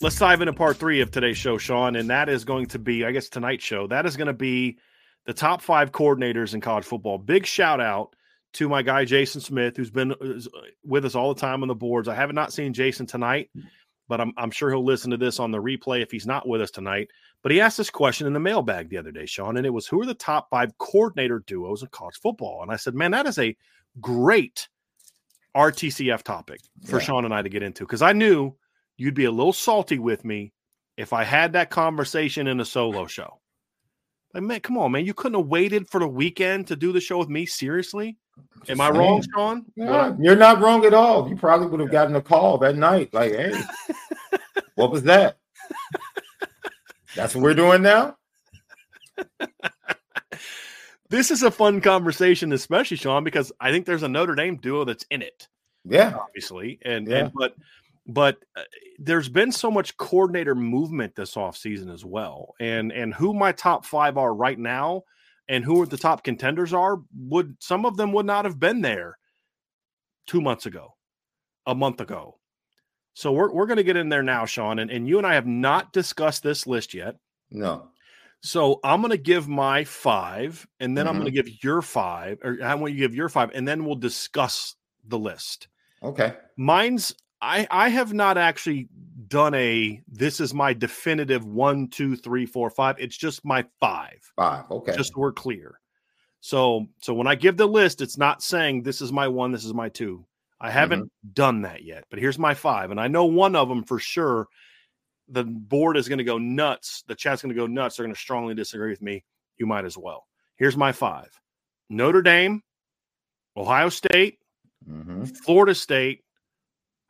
Let's dive into part three of today's show, Sean, and that is going to be, I guess, tonight's show. That is going to be the top five coordinators in college football. Big shout out to my guy, Jason Smith, who's been with us all the time on the boards. I have not seen Jason tonight, but I'm sure he'll listen to this on the replay if he's not with us tonight. But he asked this question in the mailbag the other day, Sean, and it was, who are the top five coordinator duos in college football? And I said, man, that is a great RTCF topic for Sean and I to get into, because I knew you'd be a little salty with me if I had that conversation in a solo show. Like, man, come on, man. You couldn't have waited for the weekend to do the show with me? Seriously? Am I wrong, Sean? Yeah, you're not wrong at all. You probably would have gotten a call that night. Like, hey, what was that? That's what we're doing now? This is a fun conversation, especially, Sean, because I think there's a Notre Dame duo that's in it. Yeah. Obviously. But there's been so much coordinator movement this offseason as well. And who my top five are right now and who the top contenders are, some of them would not have been there 2 months ago, a month ago. So we're going to get in there now, Sean. And you and I have not discussed this list yet. No. So I'm going to give my five, and then I'm going to give your five, or I want you to give your five, and then we'll discuss the list. Okay. Mine's... I have not actually done this is my definitive 1, 2, 3, 4, 5. It's just my five. Five, okay. Just so we're clear. So when I give the list, it's not saying this is my one, this is my two. I haven't done that yet, but here's my five. And I know one of them for sure. The board is going to go nuts. The chat's going to go nuts. They're going to strongly disagree with me. You might as well. Here's my five. Notre Dame, Ohio State, Florida State,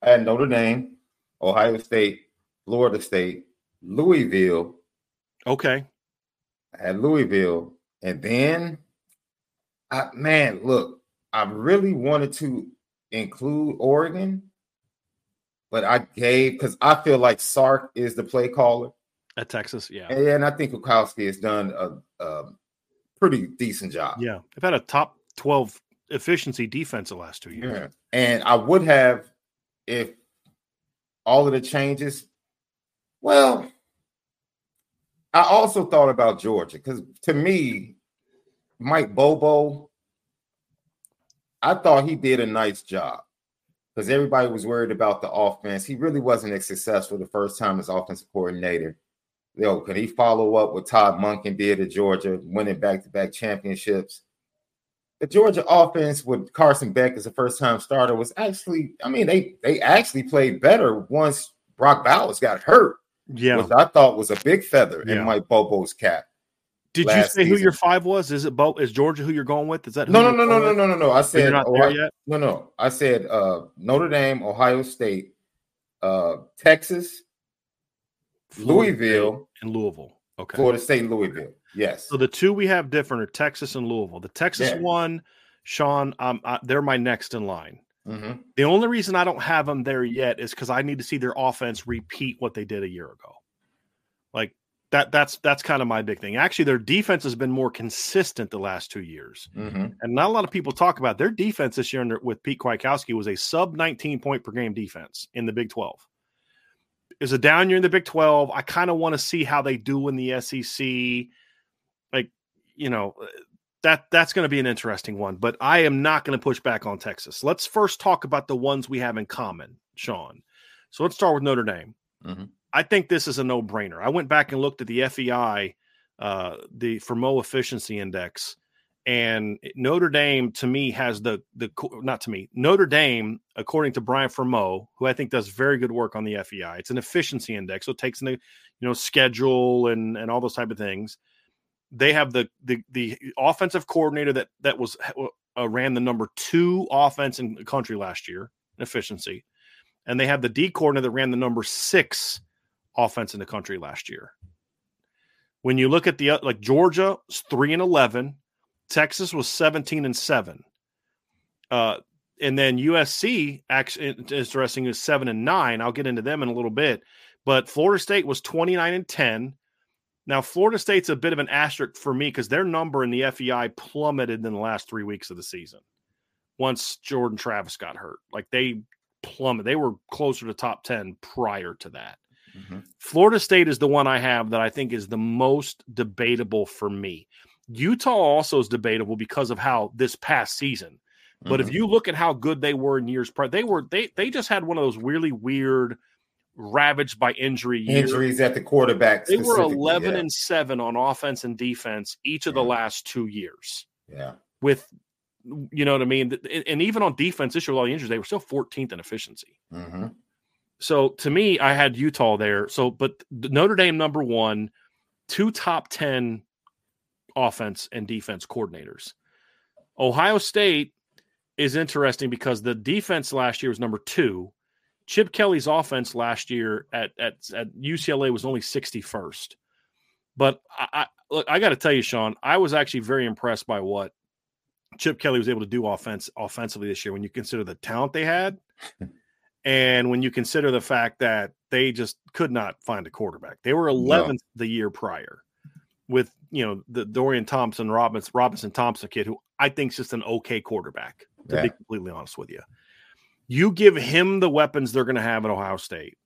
at Notre Dame, Ohio State, Florida State, Louisville. Okay. At Louisville. And then, I really wanted to include Oregon, but I gave, because I feel like Sark is the play caller. At Texas, yeah. And I think Kukowski has done a pretty decent job. Yeah. They've had a top 12 efficiency defense the last 2 years. Yeah. And I would have, if all of the changes, well, I also thought about Georgia because, to me, Mike Bobo, I thought he did a nice job because everybody was worried about the offense. He really wasn't as successful the first time as offensive coordinator. Yo, could he follow up with Todd Monken did at Georgia, winning back-to-back championships? The Georgia offense with Carson Beck as a first-time starter was actually – I mean, they actually played better once Brock Bowers got hurt. Yeah, which I thought was a big feather in Mike Bobo's cap. Did you say who your five was? Is Georgia who you're going with? Is that no? I said I said Notre Dame, Ohio State, Texas, Louisville, and Louisville. Okay, Florida State, Louisville. Yes. So the two we have different are Texas and Louisville. The Texas one, Sean, they're my next in line. Mm-hmm. The only reason I don't have them there yet is because I need to see their offense repeat what they did a year ago. Like that's kind of my big thing. Actually, their defense has been more consistent the last 2 years. Mm-hmm. And not a lot of people talk about their defense this year with Pete Kwiatkowski was a sub 19 point per game defense in the Big 12. It was a down year in the Big 12. I kind of want to see how they do in the SEC. Like, you know, That's going to be an interesting one, but I am not going to push back on Texas. Let's first talk about the ones we have in common, Sean. So let's start with Notre Dame. Mm-hmm. I think this is a no-brainer. I went back and looked at the FEI, the Fermo Efficiency Index, and Notre Dame, to me, has Notre Dame, according to Brian Fermo, who I think does very good work on the FEI, it's an efficiency index, so it takes into, schedule and all those type of things. They have the offensive coordinator that was ran the number 2 offense in the country last year in efficiency, and they have the D coordinator that ran the number 6 offense in the country last year. When you look at the like Georgia's 3-11, Texas was 17-7, and then USC actually interesting is 7-9. I'll get into them in a little bit, but Florida State was 29-10. Now, Florida State's a bit of an asterisk for me because their number in the FEI plummeted in the last 3 weeks of the season once Jordan Travis got hurt. Like, they plummeted. They were closer to top 10 prior to that. Mm-hmm. Florida State is the one I have that I think is the most debatable for me. Utah also is debatable because of how this past season. But if you look at how good they were in years prior, they just had one of those really weird – ravaged by injuries at the quarterback. They were 11-7 on offense and defense each of the last 2 years. Yeah, with and even on defense this year with all the injuries, they were still 14th in efficiency. Mm-hmm. So to me, I had Utah there. So, but Notre Dame number 1, 2 top 10 offense and defense coordinators. Ohio State is interesting because the defense last year was number 2. Chip Kelly's offense last year at UCLA was only 61st. But I got to tell you, Sean, I was actually very impressed by what Chip Kelly was able to do offensively this year when you consider the talent they had and when you consider the fact that they just could not find a quarterback. They were 11th the year prior with, you know, the Dorian Thompson-Robinson kid, who I think is just an okay quarterback, to be completely honest with you. You give him the weapons they're going to have at Ohio State,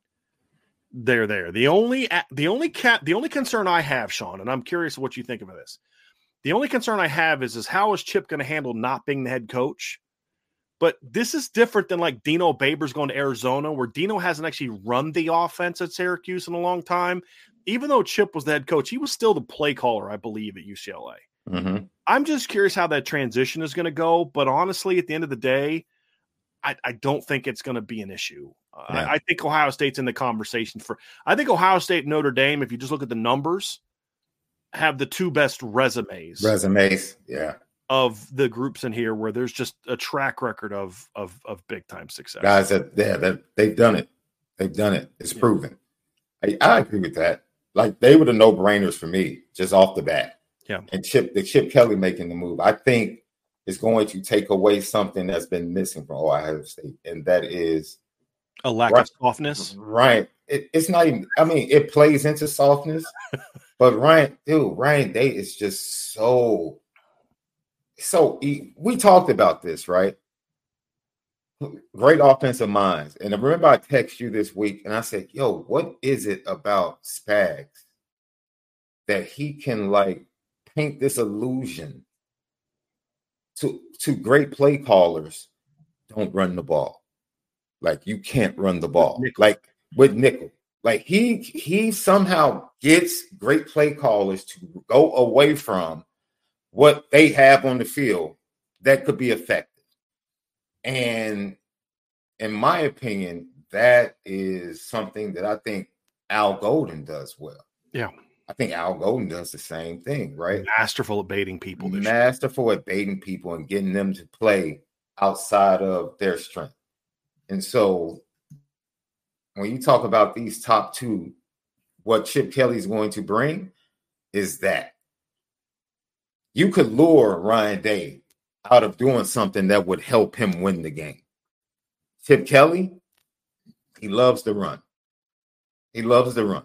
they're there. The only concern I have, Sean, and I'm curious what you think of this. The only concern I have is how is Chip going to handle not being the head coach? But this is different than like Dino Babers going to Arizona, where Dino hasn't actually run the offense at Syracuse in a long time. Even though Chip was the head coach, he was still the play caller, I believe, at UCLA. Mm-hmm. I'm just curious how that transition is going to go. But honestly, at the end of the day, I don't think it's going to be an issue. Yeah. I think Ohio State's in the conversation for – I think Ohio State and Notre Dame, if you just look at the numbers, have the two best resumes. Of the groups in here, where there's just a track record of big-time success. Guys, they've done it. They've done it. It's proven. I agree with that. Like, they were the no-brainers for me, just off the bat. Yeah. And Chip Kelly making the move, I think, is going to take away something that's been missing from Ohio State, and that is a lack of softness. Right. It's not even, I mean, it plays into softness, but Ryan Day is just so we talked about this, right? Great offensive minds. And I remember I texted you this week and I said, yo, what is it about Spags that he can like paint this illusion to great play callers? Don't run the ball. Like, you can't run the ball. Like with Nickel. Like he somehow gets great play callers to go away from what they have on the field that could be effective. And in my opinion, that is something that I think Al Golden does well. Yeah. I think Al Golden does the same thing, right? Masterful at baiting people. At baiting people and getting them to play outside of their strength. And so when you talk about these top two, what Chip Kelly's going to bring is that you could lure Ryan Day out of doing something that would help him win the game. Chip Kelly, he loves to run. He loves to run.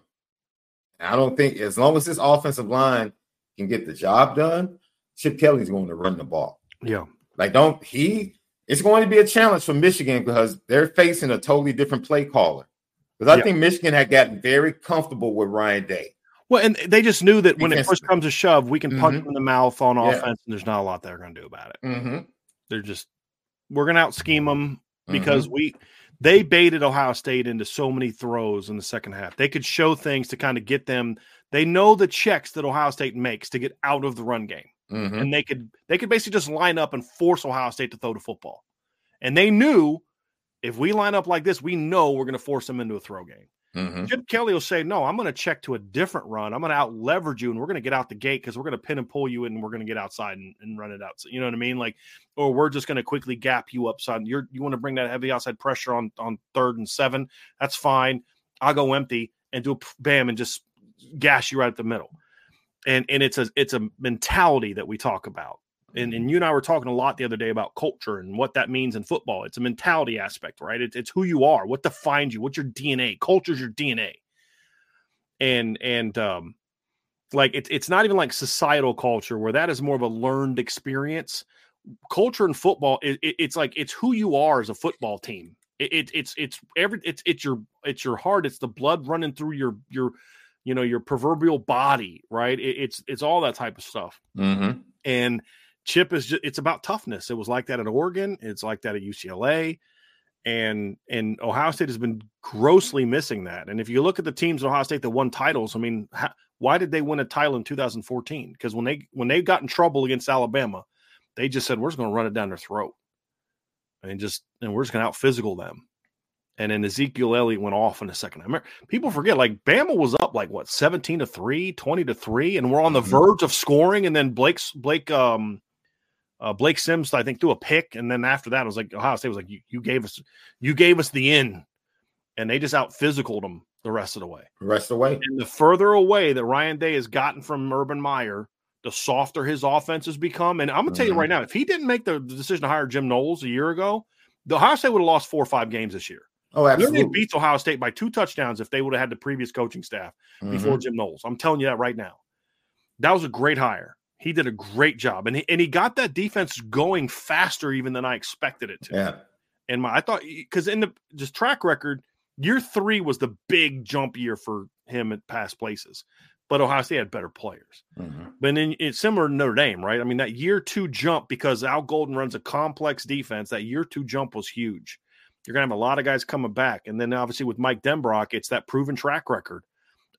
I don't think, as long as this offensive line can get the job done, Chip Kelly's going to run the ball. Yeah. Like, it's going to be a challenge for Michigan because they're facing a totally different play caller. Because I think Michigan had gotten very comfortable with Ryan Day. Well, and they just knew that when it first comes to shove, we can punch them in the mouth on offense, and there's not a lot they're going to do about it. Mm-hmm. They're just, we're going to out-scheme them because they baited Ohio State into so many throws in the second half. They could show things to kind of get them. They know the checks that Ohio State makes to get out of the run game. Mm-hmm. And they could basically just line up and force Ohio State to throw the football. And they knew, if we line up like this, we know we're going to force them into a throw game. Mm-hmm. Chip Kelly will say, no, I'm going to check to a different run. I'm going to out-leverage you, and we're going to get out the gate because we're going to pin and pull you in, and we're going to get outside and run it out. So, you know what I mean? Like, or we're just going to quickly gap you up, son. You want to bring that heavy outside pressure on 3rd and 7. That's fine. I'll go empty and do a bam and just gash you right at the middle. And it's a mentality that we talk about. And you and I were talking a lot the other day about culture and what that means in football. It's a mentality aspect, right? It's who you are, what defines you, what's your DNA. Culture's your DNA. And like it's not even like societal culture, where that is more of a learned experience. Culture in football, it's like it's who you are as a football team. It's your heart. It's the blood running through your proverbial body, right? It's all that type of stuff. Mm-hmm. And Chip is it's about toughness. It was like that at Oregon. It's like that at UCLA. And Ohio State has been grossly missing that. And if you look at the teams in Ohio State that won titles, I mean, why did they win a title in 2014? Because when they got in trouble against Alabama, they just said, we're just going to run it down their throat. And we're just going to out-physical them. And then Ezekiel Elliott went off in the second half. People forget, like, Bama was up, like, what, 17-3, 20-3, and we're on the verge of scoring. And then Blake Sims, I think, threw a pick. And then after that, it was like Ohio State was like, you gave us the in. And they just out-physicaled them the rest of the way. And the further away that Ryan Day has gotten from Urban Meyer, the softer his offense has become. And I'm going to tell you right now, if he didn't make the decision to hire Jim Knowles a year ago, the Ohio State would have lost 4 or 5 games this year. Oh, absolutely. They beat Ohio State by 2 touchdowns if they would have had the previous coaching staff before Jim Knowles. I'm telling you that right now. That was a great hire. He did a great job, and he got that defense going faster even than I expected it to. Yeah. And I thought, because in the just track record, year 3 was the big jump year for him at past places, but Ohio State had better players. But then it's similar to Notre Dame, right? I mean, that year 2 jump, because Al Golden runs a complex defense, that year 2 jump was huge. You're going to have a lot of guys coming back. And then obviously with Mike Denbrock, it's that proven track record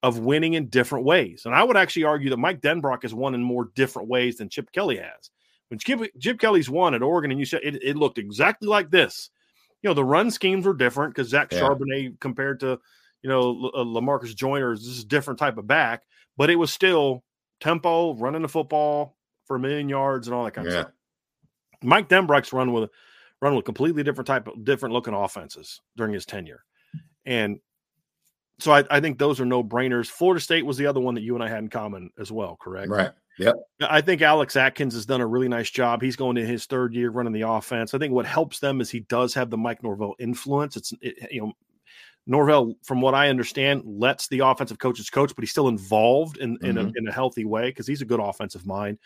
of winning in different ways. And I would actually argue that Mike Denbrock has won in more different ways than Chip Kelly has. When Chip Kelly's won at Oregon and UCLA, it looked exactly like this. You know, the run schemes were different because Zach Charbonnet compared to, you know, LaMarcus Joyner is a different type of back, but it was still tempo, running the football for a million yards and all that kind of stuff. Mike Denbrock's run with completely different looking offenses during his tenure. And so I think those are no-brainers. Florida State was the other one that you and I had in common as well, correct? Right. Yep. I think Alex Atkins has done a really nice job. He's going into his 3rd year running the offense. I think what helps them is he does have the Mike Norvell influence. Norvell, from what I understand, lets the offensive coaches coach, but he's still involved in a healthy way because he's a good offensive mind.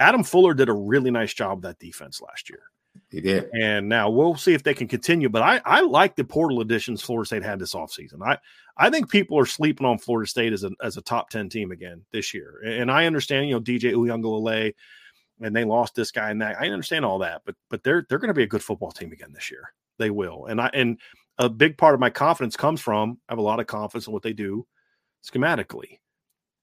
Adam Fuller did a really nice job of that defense last year. He did. And now we'll see if they can continue. But I like the portal additions Florida State had this offseason. I think people are sleeping on Florida State as a top 10 team again this year. And I understand, you know, DJ Uyunglele, and they lost this guy and that. I understand all that, but they're going to be a good football team again this year. They will. And a big part of my confidence comes from I have a lot of confidence in what they do schematically.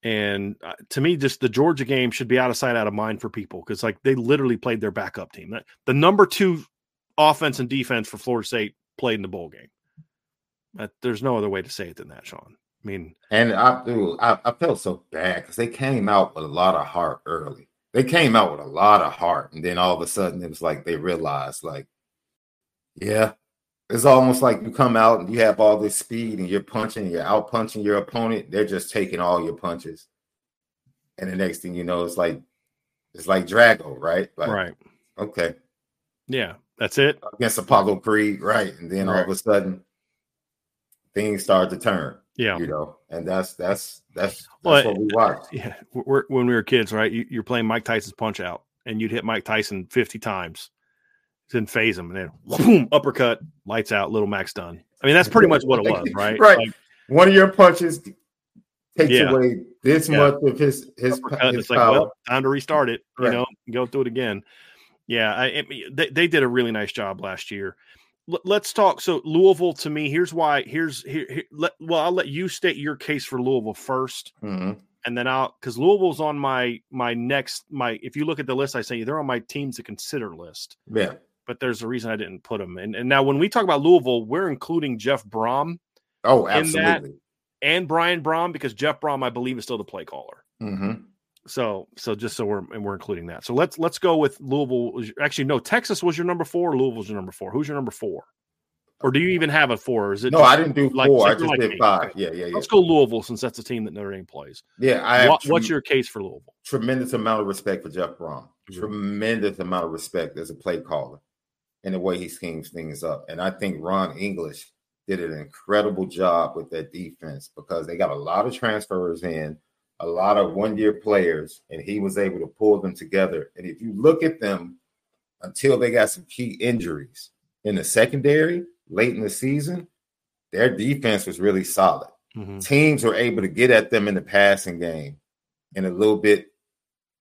And to me, just the Georgia game should be out of sight, out of mind for people because, like, they literally played their backup team. The number 2 offense and defense for Florida State played in the bowl game. There's no other way to say it than that, Sean. I mean, and I felt so bad because they came out with a lot of heart early. They came out with a lot of heart, and then all of a sudden it was like they realized, like, yeah. It's almost like you come out and you have all this speed and you're out punching your opponent. They're just taking all your punches. And the next thing you know, it's like Drago, right? Like, right. Okay. Yeah, that's it. Against Apollo Creed, right? And then all of a sudden things start to turn. Yeah. You know, and that's what we watched. Yeah. When we were kids, right? You're playing Mike Tyson's Punch Out and you'd hit Mike Tyson 50 times. Didn't phase him, and then boom, uppercut, lights out, Little Max done. I mean, that's pretty much what it was, right? Right. Like, one of your punches takes away this much of his uppercut. It's power. Like, well, time to restart it. You know, go through it again. Yeah, they did a really nice job last year. Let's talk. So Louisville, to me, here's why. I'll let you state your case for Louisville first, and then because Louisville's on my next. If you look at the list, I sent you, they're on my teams to consider list. Yeah. But there's a reason I didn't put them. And now when we talk about Louisville, we're including Jeff Brom. Oh, absolutely. In that, and Brian Brom, because Jeff Brom, I believe, is still the play caller. So just so we're including that. So let's go with Louisville. Actually, no, Texas was your number 4. Louisville's your number 4. Who's your number 4? Or do you even have a 4? Or is it? No, I didn't do 4. I just did 5. Okay. Yeah. Let's go Louisville since that's the team that Notre Dame plays. Yeah. What's your case for Louisville? Tremendous amount of respect for Jeff Brom. Tremendous amount of respect as a play caller. And the way he schemes things up. And I think Ron English did an incredible job with that defense because they got a lot of transfers in, a lot of one-year players, and he was able to pull them together. And if you look at them, until they got some key injuries in the secondary late in the season, their defense was really solid. Teams were able to get at them in the passing game and a little bit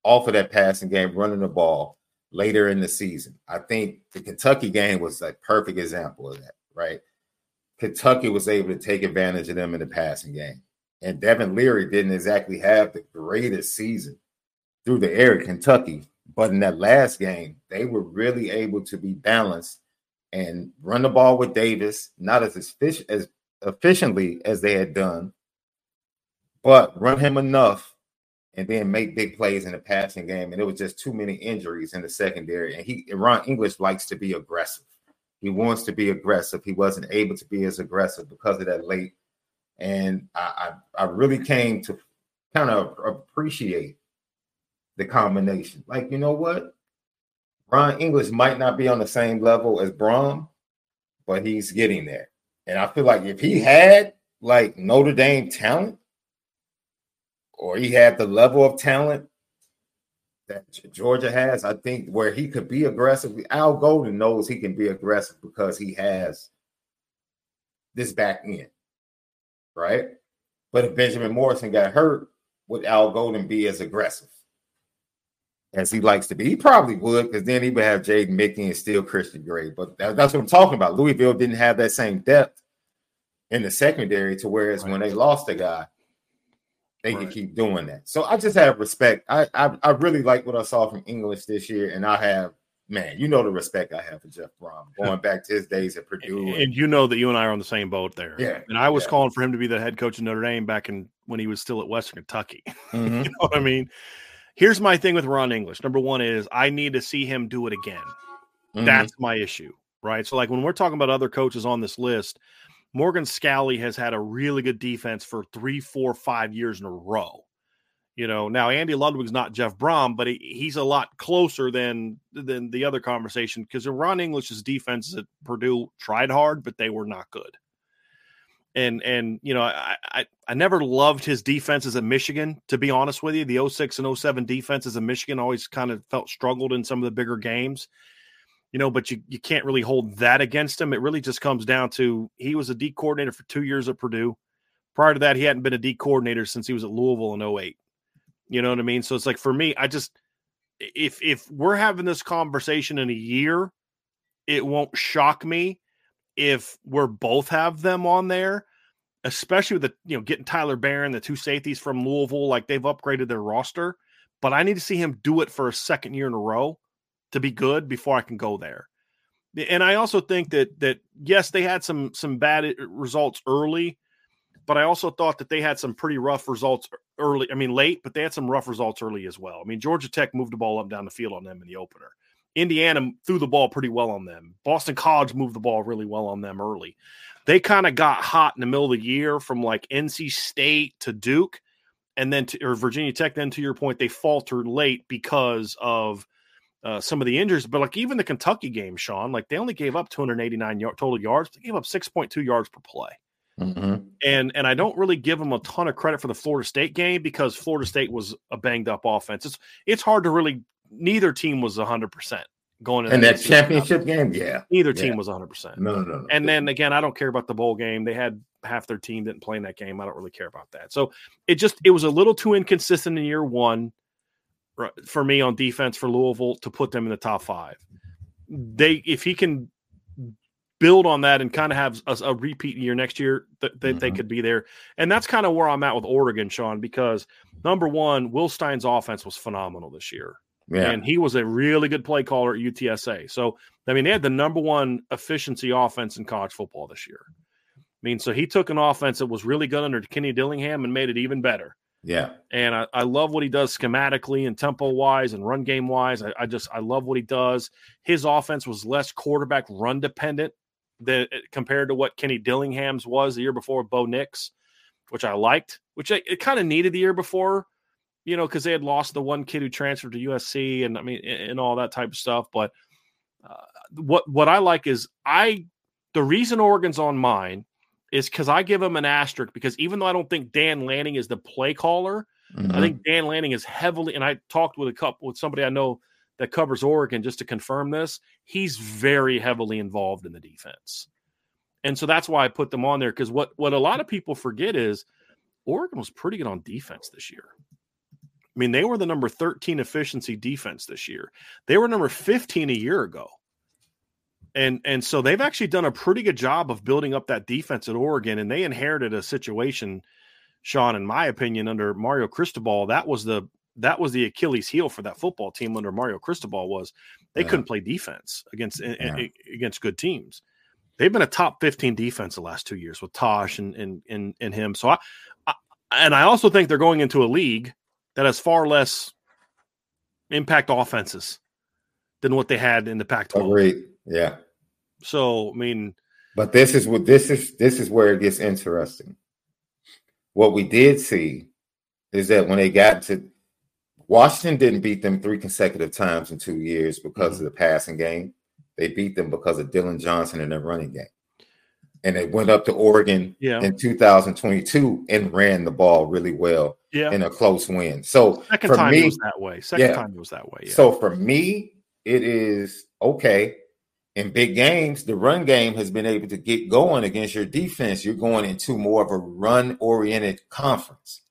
off of that passing game, running the ball. Later in the season, I think the Kentucky game was a perfect example of that, right? Kentucky was able to take advantage of them in the passing game. And Devin Leary didn't exactly have the greatest season through the air at Kentucky. But in that last game, they were really able to be balanced and run the ball with Davis, not as efficiently as they had done, but run him enough and then make big plays in the passing game. And it was just too many injuries in the secondary. And Ron English likes to be aggressive. He wants to be aggressive. He wasn't able to be as aggressive because of that late. And I really came to kind of appreciate the combination. Like, you know what? Ron English might not be on the same level as Brom, but he's getting there. And I feel like if he had like Notre Dame talent, or he had the level of talent that Georgia has, I think where he could be aggressive. Al Golden knows he can be aggressive because he has this back end, right? But if Benjamin Morrison got hurt, would Al Golden be as aggressive as he likes to be? He probably would, because then he would have Jaden Mickey and still Christian Gray. But that's what I'm talking about. Louisville didn't have that same depth in the secondary to whereas when they lost a guy, they can keep doing that. So I just have respect. I really like what I saw from English this year, and I have, man, you know the respect I have for Jeff Brom going back to his days at Purdue. And you know that you and I are on the same boat there. Yeah. And I was calling for him to be the head coach of Notre Dame back in when he was still at Western Kentucky. Mm-hmm. You know what I mean? Here's my thing with Ron English. Number one is I need to see him do it again. Mm-hmm. That's my issue, right? So, like, when we're talking about other coaches on this list, Morgan Scally has had a really good defense for 3, 4, 5 years in a row. You know, now Andy Ludwig's not Jeff Brom, but he's a lot closer than the other conversation, because Ron English's defenses at Purdue tried hard, but they were not good. And you know, I never loved his defenses at Michigan, to be honest with you. The 06 and 07 defenses at Michigan always kind of felt struggled in some of the bigger games. You know, but you can't really hold that against him. It really just comes down to he was a D coordinator for 2 years at Purdue. Prior to that, he hadn't been a D coordinator since he was at Louisville in 08. You know what I mean? So it's like, for me, I just – if we're having this conversation in a year, it won't shock me if we're both have them on there, especially with the, you know, getting Tyler Barron, the two safeties from Louisville, like they've upgraded their roster. But I need to see him do it for a second year in a row to be good before I can go there. And I also think that yes, they had some bad results early, but I also thought that they had some pretty rough results early. I mean, late, but they had some rough results early as well. I mean, Georgia Tech moved the ball up and down the field on them in the opener. Indiana threw the ball pretty well on them. Boston College moved the ball really well on them early. They kind of got hot in the middle of the year from like NC State to Duke and then or Virginia Tech. Then, to your point, they faltered late because of some of the injuries, but like even the Kentucky game, Sean, like they only gave up 289 total yards. They gave up 6.2 yards per play. Mm-hmm. And I don't really give them a ton of credit for the Florida State game because Florida State was a banged up offense. It's hard to really, neither team was 100% going into that championship game. Yeah. Neither team was 100%. No. And then again, I don't care about the bowl game. They had half their team didn't play in that game. I don't really care about that. So it was a little too inconsistent in year one for me on defense for Louisville to put them in the top five. If he can build on that and kind of have a repeat year next year, they could be there. And that's kind of where I'm at with Oregon, Sean, because number one, Will Stein's offense was phenomenal this year. Yeah. And he was a really good play caller at UTSA. So, I mean, they had the number one efficiency offense in college football this year. I mean, so he took an offense that was really good under Kenny Dillingham and made it even better. Yeah. And I love what he does schematically and tempo-wise and run game-wise. I love what he does. His offense was less quarterback run dependent than compared to what Kenny Dillingham's was the year before with Bo Nix, which I liked, which it kind of needed the year before, you know, because they had lost the one kid who transferred to USC and, I mean, and all that type of stuff. But what I like is the reason Oregon's on mine is because I give him an asterisk, because even though I don't think Dan Lanning is the play caller, I think Dan Lanning is heavily, and I talked with somebody I know that covers Oregon just to confirm this, he's very heavily involved in the defense. And so that's why I put them on there, because what a lot of people forget is Oregon was pretty good on defense this year. I mean, they were the number 13 efficiency defense this year. They were number 15 a year ago. And so they've actually done a pretty good job of building up that defense at Oregon, and they inherited a situation, Sean, in my opinion, under Mario Cristobal. That was the Achilles heel for that football team under Mario Cristobal was they couldn't play defense against good teams. They've been a top 15 defense the last 2 years with Tosh and him. So I also think they're going into a league that has far less impact offenses than what they had in the Pac-12. Agreed. Yeah. So, I mean, but this is where it gets interesting. What we did see is that when they got to Washington, didn't beat them 3 consecutive times in 2 years because of the passing game. They beat them because of Dylan Johnson and their running game. and they went up to Oregon in 2022 and ran the ball really well in a close win. So Second time it was that way. Yeah. So for me, it is okay. In big games, the run game has been able to get going against your defense. You're going into more of a run-oriented conference.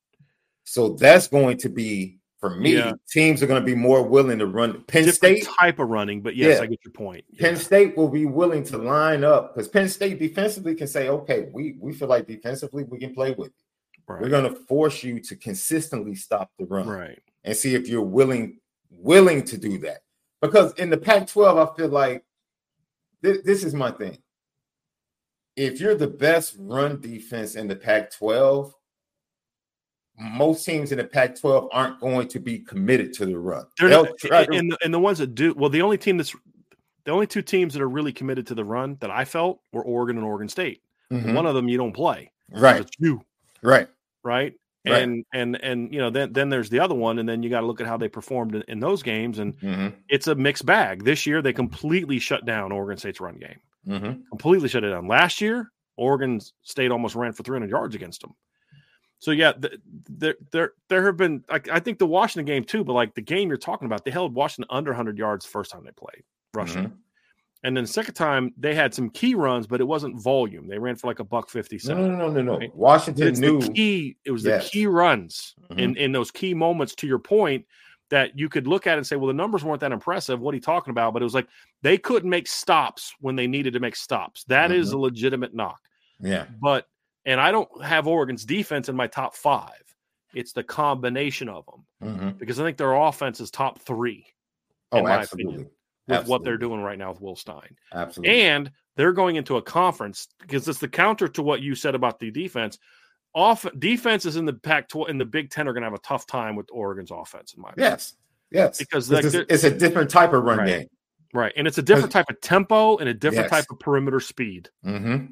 So that's going to be, for me, teams are going to be more willing to run. Different type of running, but yes, I get your point. Yeah. Penn State will be willing to line up because Penn State defensively can say, okay, we feel like defensively we can play with you. Right. We're going to force you to consistently stop the run and see if you're willing to do that. Because in the Pac-12, I feel like, this is my thing. If you're the best run defense in the Pac-12, most teams in the Pac-12 aren't going to be committed to the run. And the ones that do, well, the only two teams that are really committed to the run that I felt were Oregon and Oregon State. Mm-hmm. One of them you don't play. Right. It's you. Right. Right. And you know, then there's the other one, and then you got to look at how they performed in those games, and it's a mixed bag. This year, they completely shut down Oregon State's run game. Mm-hmm. Completely shut it down. Last year, Oregon State almost ran for 300 yards against them. So yeah, there have been. I think the Washington game too, but like the game you're talking about, they held Washington under 100 yards the first time they played rushing, and then the second time they had some key runs, but it wasn't volume. They ran for like $157. No. Right? Washington knew the key runs in those key moments. To your point, that you could look at and say, well, the numbers weren't that impressive. What are you talking about? But it was like they couldn't make stops when they needed to make stops. That is a legitimate knock. Yeah, but. And I don't have Oregon's defense in my top five. It's the combination of them because I think their offense is top three. Oh, absolutely. Opinion, with what they're doing right now with Will Stein. Absolutely. And they're going into a conference because it's the counter to what you said about the defense. Defenses in the Pac-12 and the Big Ten are going to have a tough time with Oregon's offense, in my opinion. Yes. Because it's a different type of run game. Right. And it's a different type of tempo and a different type of perimeter speed, in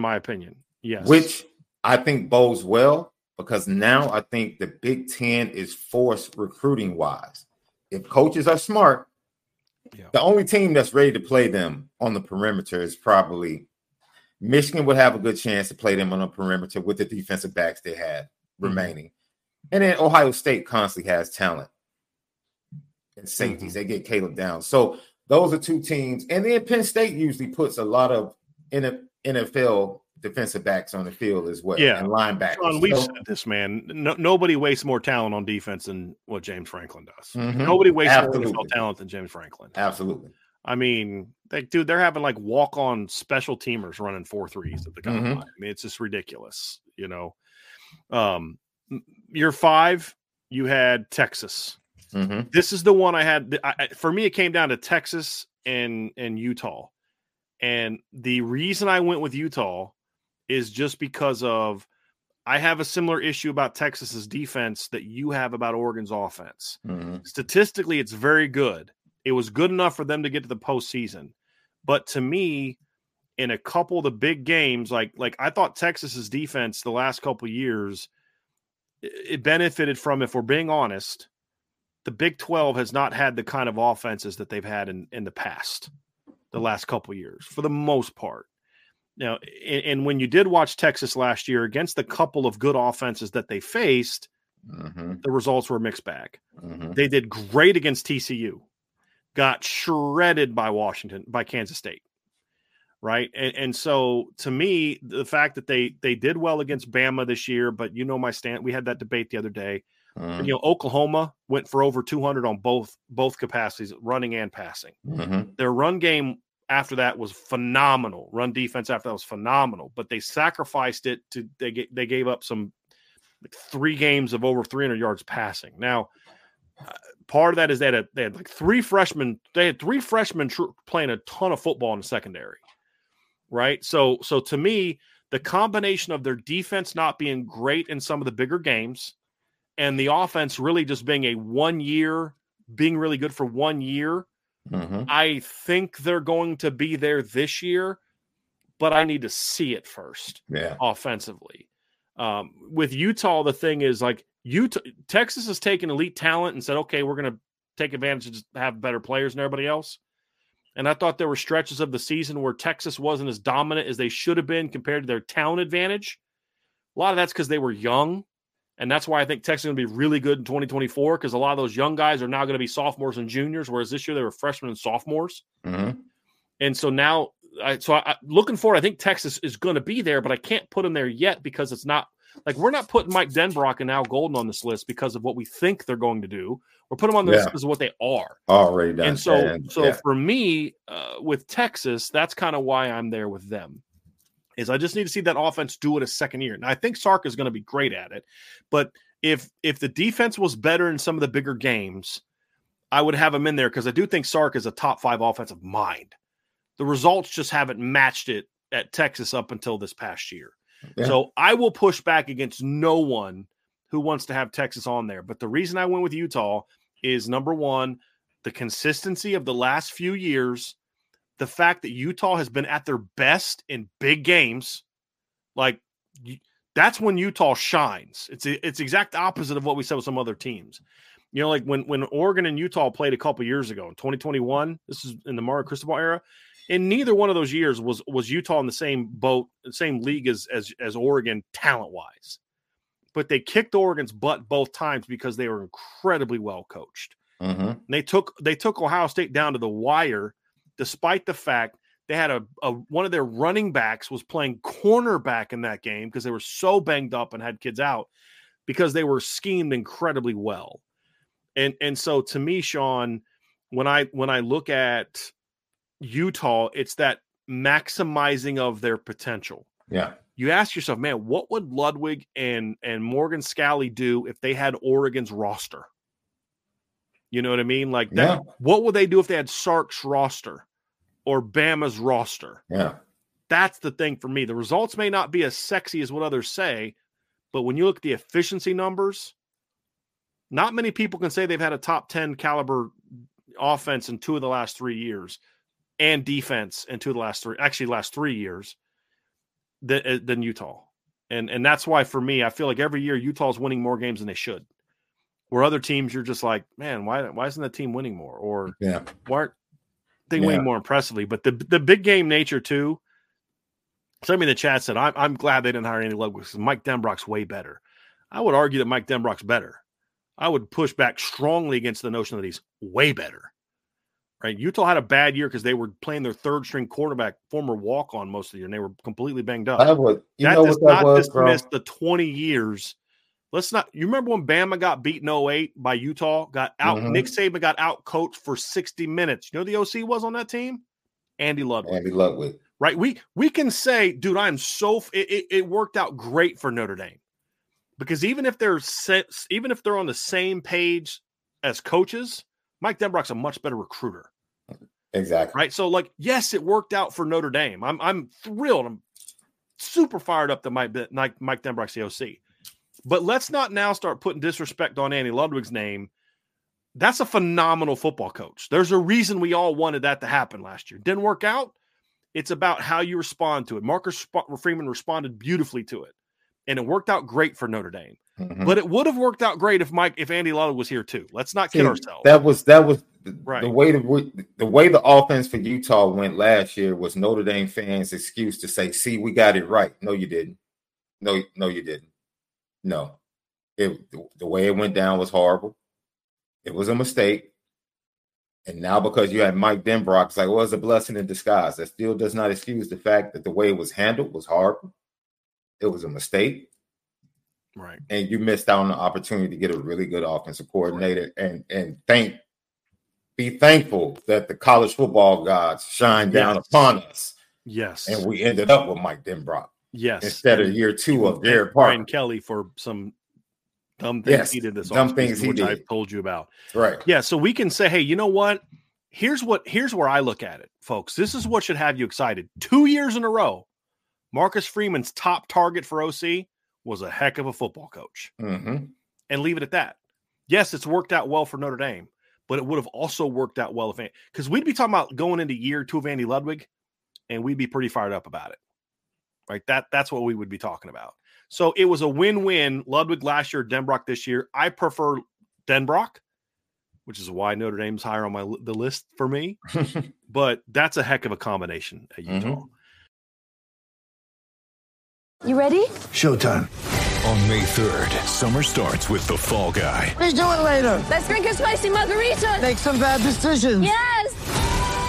my opinion. Yes. Which I think bodes well because now I think the Big Ten is forced recruiting-wise. If coaches are smart, the only team that's ready to play them on the perimeter is probably Michigan would have a good chance to play them on the perimeter with the defensive backs they had remaining. And then Ohio State constantly has talent and safeties. They get Caleb Downs. So those are two teams. And then Penn State usually puts a lot of NFL defensive backs on the field as well, and linebackers. John, we've said this, man. Nobody wastes more talent on defense than what James Franklin does. Nobody wastes more talent than James Franklin. Absolutely. I mean, they're having like walk-on special teamers running 4-3s at the combine. I mean, it's just ridiculous, you know. Your five, you had Texas. This is the one I had. For me, it came down to Texas and Utah. And the reason I went with Utah is just because of I have a similar issue about Texas's defense that you have about Oregon's offense. Statistically, it's very good. It was good enough for them to get to the postseason. But to me, in a couple of the big games, like I thought Texas's defense the last couple of years, it benefited from, if we're being honest, the Big 12 has not had the kind of offenses that they've had in the past, the last couple of years, for the most part. Now, and when you did watch Texas last year against the couple of good offenses that they faced, the results were a mixed bag. They did great against TCU, got shredded by Kansas State, right? And so, to me, the fact that they did well against Bama this year, but you know my stance. We had that debate the other day. You know, Oklahoma went for over 200 on both capacities, running and passing. Their run game after that was phenomenal. Run defense after that was phenomenal, but they sacrificed it to they gave up some like 3 games of over 300 yards passing. Now, part of that is they had like 3 freshmen. They had 3 freshmen playing a ton of football in the secondary, right? So to me, the combination of their defense not being great in some of the bigger games and the offense really just being really good for 1 year. I think they're going to be there this year, but I need to see it first offensively. With Utah, the thing is like Texas has taken elite talent and said, okay, we're going to take advantage and just have better players than everybody else. And I thought there were stretches of the season where Texas wasn't as dominant as they should have been compared to their talent advantage. A lot of that's because they were young. And that's why I think Texas is going to be really good in 2024, because a lot of those young guys are now going to be sophomores and juniors, whereas this year they were freshmen and sophomores. Mm-hmm. And so now, looking forward, I think Texas is going to be there, but I can't put them there yet because it's not – like, we're not putting Mike Denbrock and Al Golden on this list because of what we think they're going to do. We're putting them on the list because of what they are. Already done. And so for me, with Texas, that's kind of why I'm there with them. Is I just need to see that offense do it a second year. Now, I think Sark is going to be great at it, but if the defense was better in some of the bigger games, I would have him in there because I do think Sark is a top 5 offensive mind. The results just haven't matched it at Texas up until this past year. Yeah. So I will push back against no one who wants to have Texas on there. But the reason I went with Utah is, number one, the consistency of the last few years. The fact that Utah has been at their best in big games, like, that's when Utah shines. It's exact opposite of what we said with some other teams. You know, like when Oregon and Utah played a couple years ago in 2021, this is in the Mario Cristobal era, and neither one of those years was Utah in the same boat, the same league as Oregon talent-wise. But they kicked Oregon's butt both times because they were incredibly well coached. Mm-hmm. And they took Ohio State down to the wire, despite the fact they had one of their running backs was playing cornerback in that game because they were so banged up and had kids out, because they were schemed incredibly well. And so to me, Sean, when I look at Utah, it's that maximizing of their potential. Yeah. You ask yourself, man, what would Ludwig and Morgan Scally do if they had Oregon's roster? You know what I mean? Like that. Yeah. What would they do if they had Sark's roster or Bama's roster? Yeah. That's the thing for me. The results may not be as sexy as what others say, but when you look at the efficiency numbers, not many people can say they've had a top 10 caliber offense in 2 of the last 3 years and defense in 2 of the last 3, actually last 3 years, than Utah. And that's why, for me, I feel like every year Utah's winning more games than they should. Where other teams, you're just like, man, why isn't that team winning more? Or why aren't they winning more impressively? But the big game nature, too. Somebody in the chat said, I'm glad they didn't hire Andy Ludwig because Mike Denbrock's way better. I would argue that Mike Denbrock's better. I would push back strongly against the notion that he's way better. Right? Utah had a bad year because they were playing their third-string quarterback, former walk-on, most of the year, and they were completely banged up. The 20 years. Let's not. You remember when Bama got beat in 2008 by Utah? Got out. Mm-hmm. Nick Saban got out coached for 60 minutes. You know who the OC was on that team? Andy Ludwig. Andy Ludwig. Right. We can say, dude, I'm so. It worked out great for Notre Dame, because even if they're on the same page as coaches, Mike Denbrock's a much better recruiter. Exactly. Right. So, like, yes, it worked out for Notre Dame. I'm thrilled. I'm super fired up that Mike Denbrock's the OC. But let's not now start putting disrespect on Andy Ludwig's name. That's a phenomenal football coach. There's a reason we all wanted that to happen last year. Didn't work out. It's about how you respond to it. Marcus Freeman responded beautifully to it, and it worked out great for Notre Dame. Mm-hmm. But it would have worked out great if Andy Ludwig was here too. Let's not kid ourselves. That was right. The way the offense for Utah went last year was Notre Dame fans' excuse to say, "See, we got it right." No, you didn't. No, you didn't. No, the way it went down was horrible. It was a mistake. And now, because you had Mike Denbrock, it's like, well, it's a blessing in disguise. That still does not excuse the fact that the way it was handled was horrible. It was a mistake. Right. And you missed out on the opportunity to get a really good offensive coordinator. Right. And be thankful that the college football gods shined down upon us. Yes. And we ended up with Mike Denbrock. Yes. Instead of year 2 of their part. Brian Kelly for some dumb things he did this offseason, which I told you about. Right. Yeah. So we can say, hey, you know what? Here's where I look at it, folks. This is what should have you excited. 2 years in a row, Marcus Freeman's top target for OC was a heck of a football coach. Mm-hmm. And leave it at that. Yes, it's worked out well for Notre Dame, but it would have also worked out well because we'd be talking about going into year 2 of Andy Ludwig, and we'd be pretty fired up about it. Right, that's what we would be talking about. So it was a win-win. Ludwig last year, Denbrock this year. I prefer Denbrock, which is why Notre Dame's higher on the list for me. But that's a heck of a combination at Utah. Mm-hmm. You ready? Showtime. On May 3rd, summer starts with The Fall Guy. Let's do it later. Let's drink a spicy margarita. Make some bad decisions. Yes.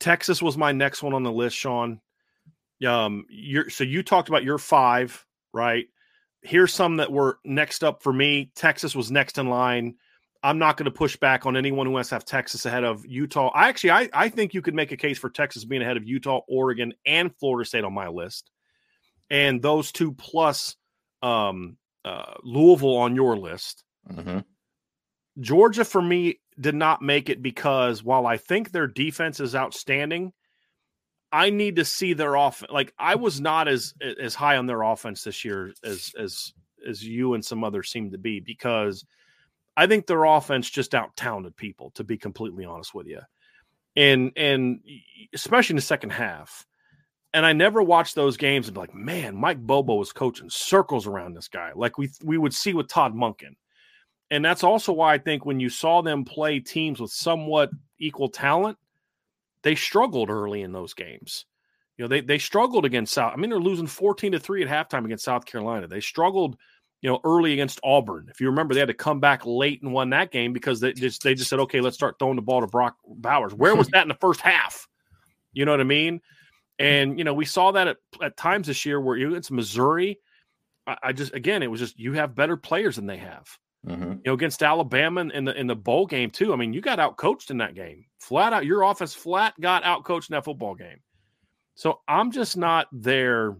Texas was my next one on the list, Sean. So you talked about your five, right? Here's some that were next up for me. Texas was next in line. I'm not going to push back on anyone who wants to have Texas ahead of Utah. I think you could make a case for Texas being ahead of Utah, Oregon, and Florida State on my list. And those two plus Louisville on your list. Mm-hmm. Georgia, for me, did not make it because while I think their defense is outstanding, I need to see their offense. Like, I was not as high on their offense this year as you and some others seem to be, because I think their offense just out-talented people, to be completely honest with you. And especially in the second half. And I never watched those games and be like, man, Mike Bobo was coaching circles around this guy. Like we would see with Todd Monken. And that's also why I think when you saw them play teams with somewhat equal talent, they struggled early in those games. You know, they struggled against South. I mean, they're losing 14-3 at halftime against South Carolina. They struggled, you know, early against Auburn. If you remember, they had to come back late and won that game because they just said, okay, let's start throwing the ball to Brock Bowers. Where was that in the first half? You know what I mean? And, you know, we saw that at times this year where it's Missouri. It was just you have better players than they have. Mm-hmm. You know, against Alabama in the bowl game too. I mean, you got outcoached in that game, flat out. Your offense flat got outcoached in that football game. So I'm just not there.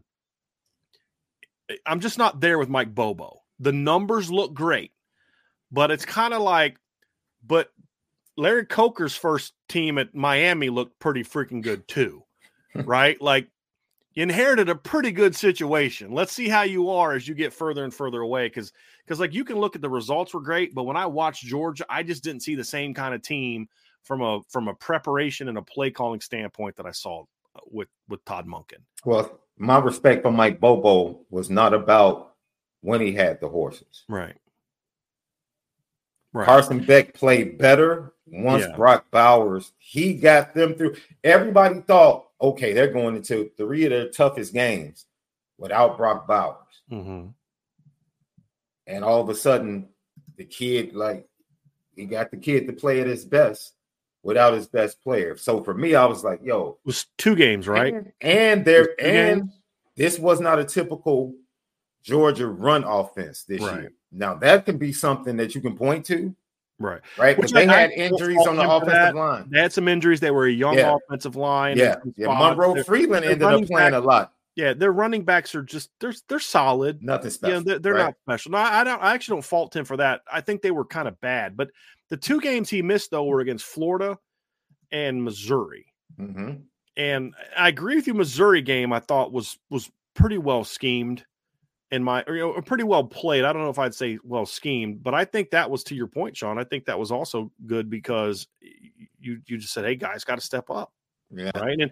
I'm just not there with Mike Bobo. The numbers look great, but it's kind of like, but Larry Coker's first team at Miami looked pretty freaking good too, right? Like, you inherited a pretty good situation. Let's see how you are as you get further and further away. Because like, you can look at the results were great, but when I watched Georgia, I just didn't see the same kind of team from a preparation and a play calling standpoint that I saw with Todd Monken. Well, my respect for Mike Bobo was not about when he had the horses. Right. Carson Beck played better once Brock Bowers. He got them through. Everybody thought, okay, they're going into three of their toughest games without Brock Bowers. Mm-hmm. And all of a sudden, the kid, like, he got the kid to play at his best without his best player. So for me, I was like, yo. It was two games, right? And this was not a typical Georgia run offense this year. Now, that can be something that you can point to. Right. Because they had injuries on the offensive line. They had some injuries. They were a young offensive line. Monroe Freeland ended up playing a lot. Yeah, their running backs are just they're solid. Nothing special. Yeah, they're not special. No, I actually don't fault him for that. I think they were kind of bad. But the two games he missed though were against Florida and Missouri. Mm-hmm. And I agree with you. Missouri game I thought was pretty well schemed. Pretty well played. I don't know if I'd say well schemed, but I think that was to your point, Sean. I think that was also good because you just said, "Hey, guys, got to step up." Yeah, right. And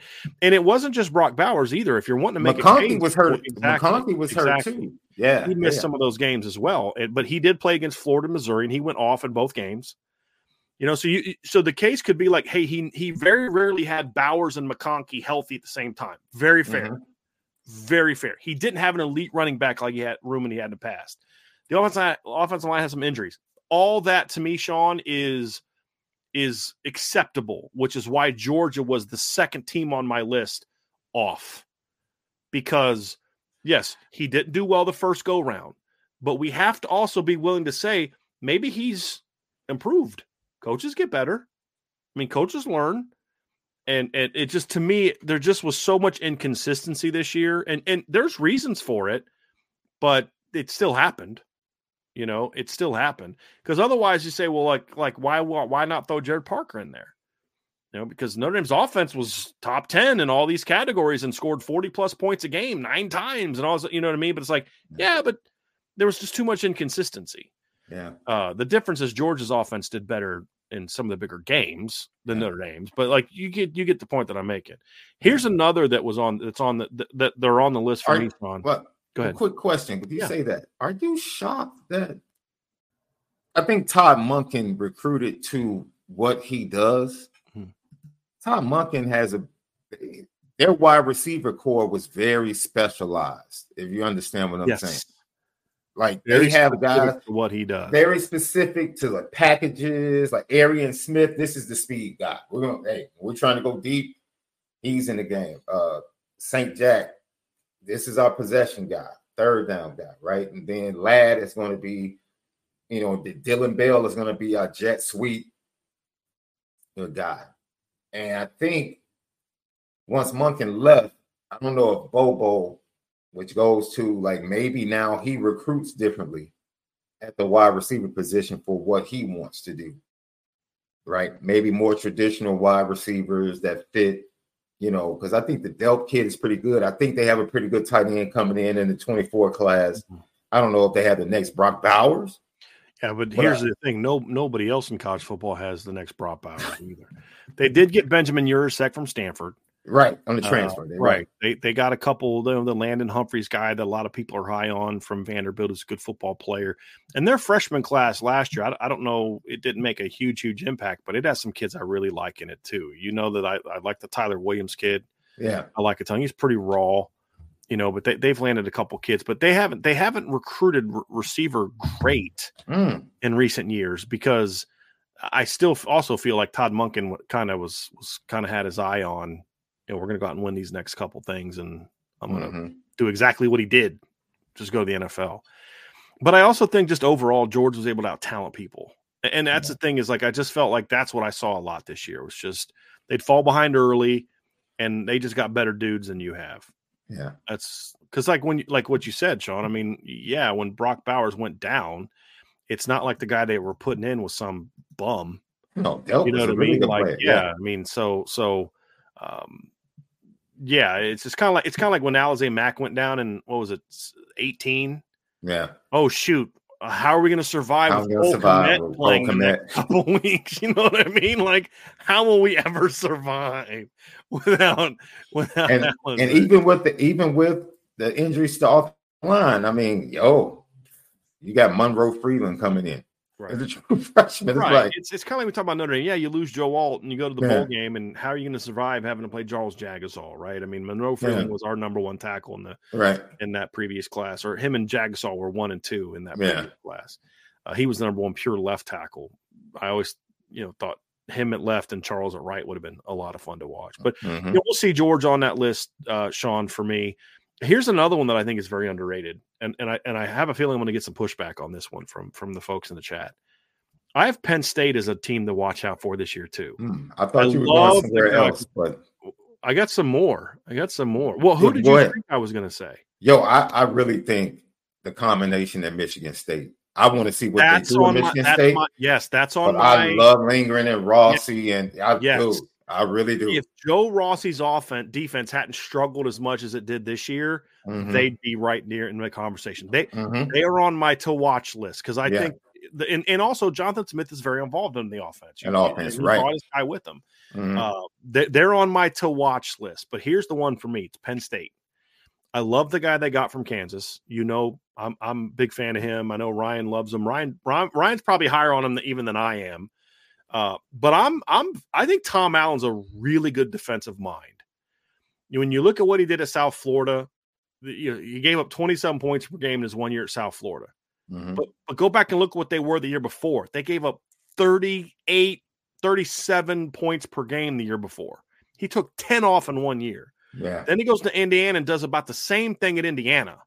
it wasn't just Brock Bowers either. If you're wanting to make a change, was hurt. McConkey was hurt too. Yeah, he missed some of those games as well. But he did play against Florida, Missouri, and he went off in both games. You know, so the case could be like, hey, he very rarely had Bowers and McConkey healthy at the same time. Very fair. Mm-hmm. Very fair. He didn't have an elite running back like he had Ruman he had in the past. The offensive line has some injuries. All that to me, Sean, is acceptable, which is why Georgia was the second team on my list off. Because Yes, he didn't do well the first go round, but we have to also be willing to say maybe he's improved. Coaches get better. I mean, coaches learn. And it just, to me, there just was so much inconsistency this year. And there's reasons for it, but it still happened. You know, it still happened. Because otherwise you say, well, like why not throw Jared Parker in there? You know, because Notre Dame's offense was top 10 in all these categories and scored 40-plus points a game 9 times and all, you know what I mean? But it's like, yeah, but there was just too much inconsistency. Yeah. The difference is Georgia's offense did better in some of the bigger games than Notre Dame's, but like you get the point that I'm making. Here's another that was on that they're on the list for me. What? Go ahead. A quick question. Would you say that? Are you shocked that I think Todd Monken recruited to what he does? Mm-hmm. Todd Monken has their wide receiver core was very specialized, if you understand what I'm saying. Like very they have guys to what he does. Very specific to like packages, like Arian Smith. This is the speed guy. We're trying to go deep. He's in the game. St. Jack. This is our possession guy, third down guy, right? And then Ladd is going to be, you know, Dylan Bell is going to be our jet sweep guy. And I think once Monken left, I don't know if Bobo, which goes to like maybe now he recruits differently at the wide receiver position for what he wants to do, right? Maybe more traditional wide receivers that fit. You know, because I think the Delp kid is pretty good. I think they have a pretty good tight end coming in the 24 class. I don't know if they have the next Brock Bowers. Yeah, but here's the thing. Nobody else in college football has the next Brock Bowers either. They did get Benjamin Urasek from Stanford. Right, on the transfer. Right. They got a couple, the Landon Humphreys guy that a lot of people are high on from Vanderbilt is a good football player. And their freshman class last year, I don't know, it didn't make a huge impact, but it has some kids I really like in it too. You know that I like the Tyler Williams kid. Yeah. I like a ton. He's pretty raw, you know, but they've landed a couple kids, but they haven't recruited receiver great in recent years because I still also feel like Todd Monken kind of was had his eye on, and we're going to go out and win these next couple things, and I'm going to do exactly what he did, just go to the NFL. But I also think just overall, George was able to out-talent people. And that's the thing is, like, I just felt like that's what I saw a lot this year was just they'd fall behind early, and they just got better dudes than you have. Yeah. That's because, like, like what you said, Sean, I mean, yeah, when Brock Bowers went down, it's not like the guy they were putting in was some bum. No, you know what I mean? Really like, yeah, I mean, so yeah, it's just kind of like when Alizé Mack went down in what was it, 18? Yeah. Oh shoot, how are we going to survive with Cole Kmet playing in a couple weeks? You know what I mean? Like, how will we ever survive without? And even with the injuries to off line, I mean, you got Monroe Freeland coming in. Right. As a true freshman, right. It's kind of like we talk about Notre Dame. Yeah, you lose Joe Alt and you go to the bowl game, and how are you going to survive having to play Charles Jagasaw, right? I mean, Monroe Freeman was our number one tackle in that previous class, or him and Jagasaw were 1 and 2 in that previous class. He was the number one pure left tackle. I always, thought him at left and Charles at right would have been a lot of fun to watch. But we'll see George on that list, Sean, for me. Here's another one that I think is very underrated, and I have a feeling I'm going to get some pushback on this one from the folks in the chat. I have Penn State as a team to watch out for this year too. I thought you were going somewhere else, but I got some more. Well, who did you think I was going to say? Yo, I really think the combination at Michigan State. I want to see what they do at Michigan State. That's on. But I love Lindgren and Rossi, and I do. I really do. If Joe Rossi's defense hadn't struggled as much as it did this year, they'd be right near in the conversation. They are on my to-watch list because I think – and also Jonathan Smith is very involved in the offense. He's brought his guy with them. They're on my to-watch list. But here's the one for me. It's Penn State. I love the guy they got from Kansas. You know, I'm a big fan of him. I know Ryan loves him. Ryan's probably higher on him even than I am. But I think Tom Allen's a really good defensive mind. When you look at what he did at South Florida, he gave up 27 points per game in his 1 year at South Florida. But go back and look at what they were the year before. They gave up 37 points per game the year before. He took 10 off in 1 year. Yeah. Then he goes to Indiana and does about the same thing at Indiana.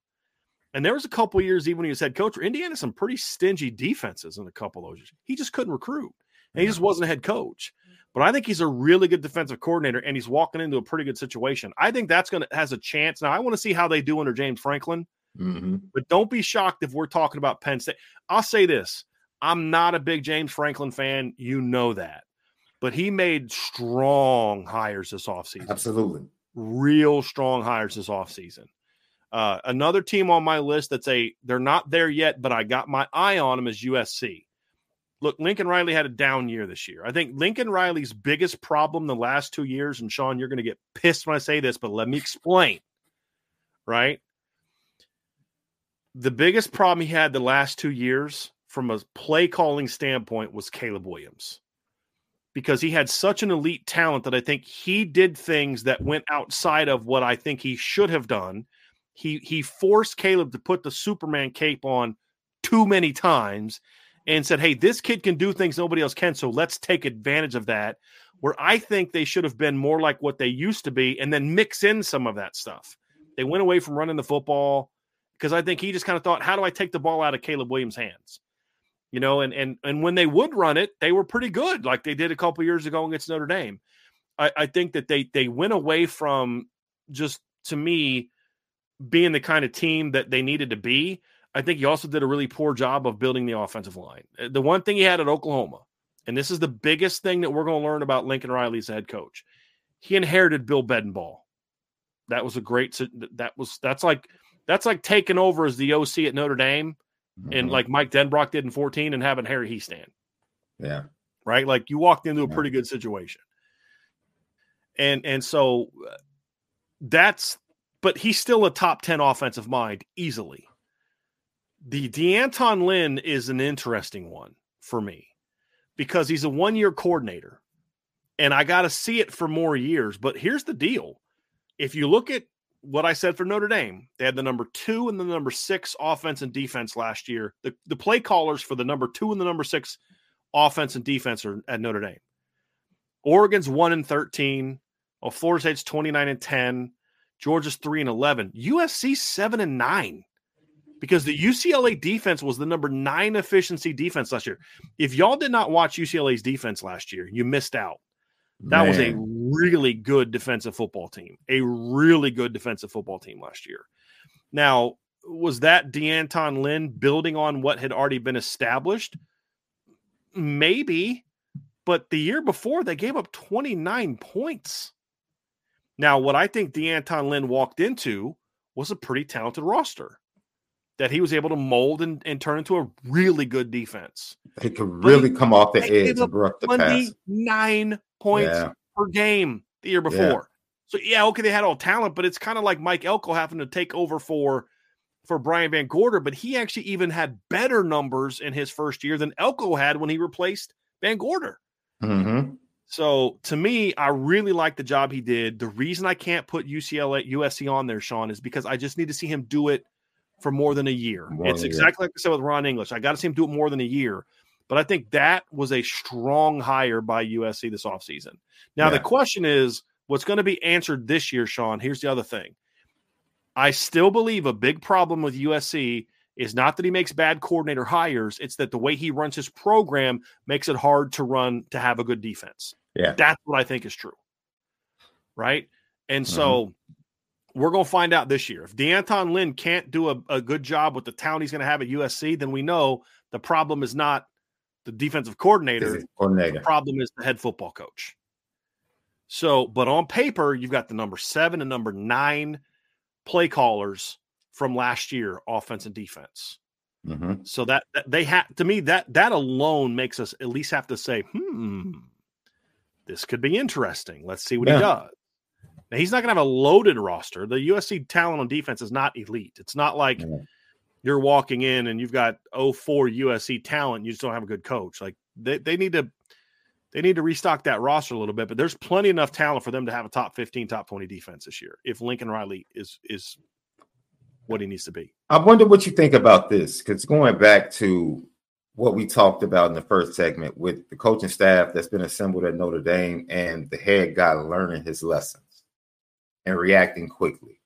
And there was a couple years, even when he was head coach, Indiana some pretty stingy defenses in a couple of those years. He just couldn't recruit. And he just wasn't a head coach. But I think he's a really good defensive coordinator, and he's walking into a pretty good situation. I think that's going to has a chance. Now, I want to see how they do under James Franklin. Mm-hmm. But don't be shocked if we're talking about Penn State. I'll say this. I'm not a big James Franklin fan. You know that. But he made strong hires this offseason. Absolutely. Real strong hires this offseason. Another team on my list that's they're not there yet, but I got my eye on them is USC. Look, Lincoln Riley had a down year this year. I think Lincoln Riley's biggest problem the last 2 years, and Sean, you're going to get pissed when I say this, but let me explain, right? The biggest problem he had the last 2 years from a play-calling standpoint was Caleb Williams, because he had such an elite talent that I think he did things that went outside of what I think he should have done. He forced Caleb to put the Superman cape on too many times and said, hey, this kid can do things nobody else can, so let's take advantage of that, where I think they should have been more like what they used to be and then mix in some of that stuff. They went away from running the football because I think he just kind of thought, how do I take the ball out of Caleb Williams' hands? You know, and when they would run it, they were pretty good, like they did a couple years ago against Notre Dame. I think that they went away from just, to me, being the kind of team that they needed to be. I think he also did a really poor job of building the offensive line. The one thing he had at Oklahoma, and this is the biggest thing that we're going to learn about Lincoln Riley as a head coach, he inherited Bill Bedenbaugh. That was a great – that's like taking over as the OC at Notre Dame and like Mike Denbrock did in 2014 and having Harry Heastand. Yeah. Right? Like you walked into a pretty good situation. And so that's – but he's still a top 10 offensive mind easily. The DeAnton Lynn is an interesting one for me because he's a one-year coordinator, and I got to see it for more years. But here's the deal. If you look at what I said for Notre Dame, they had the number 2 and the number 6 offense and defense last year. The play callers for the number 2 and the number 6 offense and defense are at Notre Dame. Oregon's 1-13. Florida State's 29-10. Georgia's 3-11. USC's 7-9. Because the UCLA defense was the number 9 efficiency defense last year. If y'all did not watch UCLA's defense last year, you missed out. That was a really good defensive football team. A really good defensive football team last year. Now, was that DeAnton Lynn building on what had already been established? Maybe. But the year before, they gave up 29 points. Now, what I think DeAnton Lynn walked into was a pretty talented roster that he was able to mold and turn into a really good defense. He could really come off the edge and break the pass. 29 points per game the year before. Yeah. So, okay, they had all talent, but it's kind of like Mike Elko having to take over for Brian Van Gorder, but he actually even had better numbers in his first year than Elko had when he replaced Van Gorder. Mm-hmm. So, to me, I really like the job he did. The reason I can't put USC on there, Sean, is because I just need to see him do it for more than a year. Exactly like I said with Ron English. I got to see him do it more than a year. But I think that was a strong hire by USC this offseason. Now, the question is, what's going to be answered this year, Sean? Here's the other thing. I still believe a big problem with USC is not that he makes bad coordinator hires. It's that the way he runs his program makes it hard to run to have a good defense. Yeah. That's what I think is true. Right? And so – we're going to find out this year. If DeAnton Lynn can't do a good job with the talent he's going to have at USC, then we know the problem is not the defensive coordinator. The problem is the head football coach. So, but on paper, you've got the number 7 and number 9 play callers from last year, offense and defense. Mm-hmm. So that they have, to me, that alone makes us at least have to say, this could be interesting. Let's see what he does. Now, he's not going to have a loaded roster. The USC talent on defense is not elite. It's not like you're walking in and you've got 0-4 USC talent. You just don't have a good coach. Like they need to restock that roster a little bit. But there's plenty enough talent for them to have a top 15, top 20 defense this year if Lincoln Riley is what he needs to be. I wonder what you think about this, because going back to what we talked about in the first segment with the coaching staff that's been assembled at Notre Dame and the head guy learning his lesson. and reacting quickly.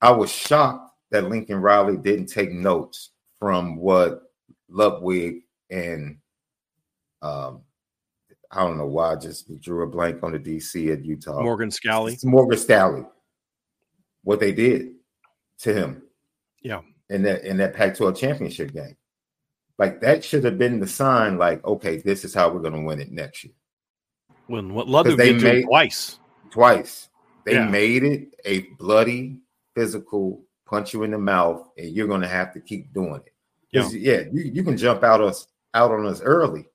I was shocked that Lincoln Riley didn't take notes from what Lutwig and I don't know why I just drew a blank on the DC at Utah. Morgan Scally. What they did to him. Yeah. In that Pac-12 championship game. Like, that should have been the sign, like, okay, this is how we're going to win it next year. When what Lutwig did to him twice. They made it a bloody, physical, punch you in the mouth, and you're going to have to keep doing it. Yeah, you can jump out on us early,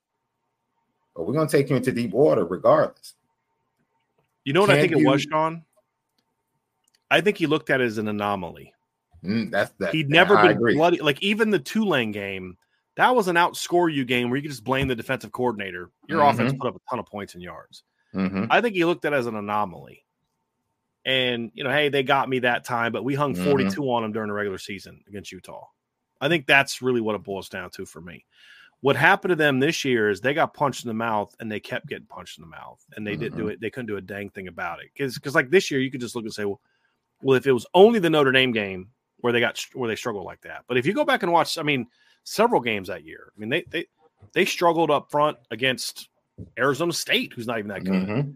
but we're going to take you into deep water regardless. You know what I think it was, Sean? I think he looked at it as an anomaly. He'd never been bloody. Like, even the Tulane game, that was an outscore you game where you could just blame the defensive coordinator. Your offense put up a ton of points and yards. I think he looked at it as an anomaly. And, you know, hey, they got me that time, but we hung 42 on them during the regular season against Utah. I think that's really what it boils down to for me. What happened to them this year is they got punched in the mouth, and they kept getting punched in the mouth, and they didn't do it. They couldn't do a dang thing about it. Because like this year, you could just look and say, well, if it was only the Notre Dame game where they struggled like that. But if you go back and watch, I mean, several games that year, I mean, they struggled up front against Arizona State, who's not even that good.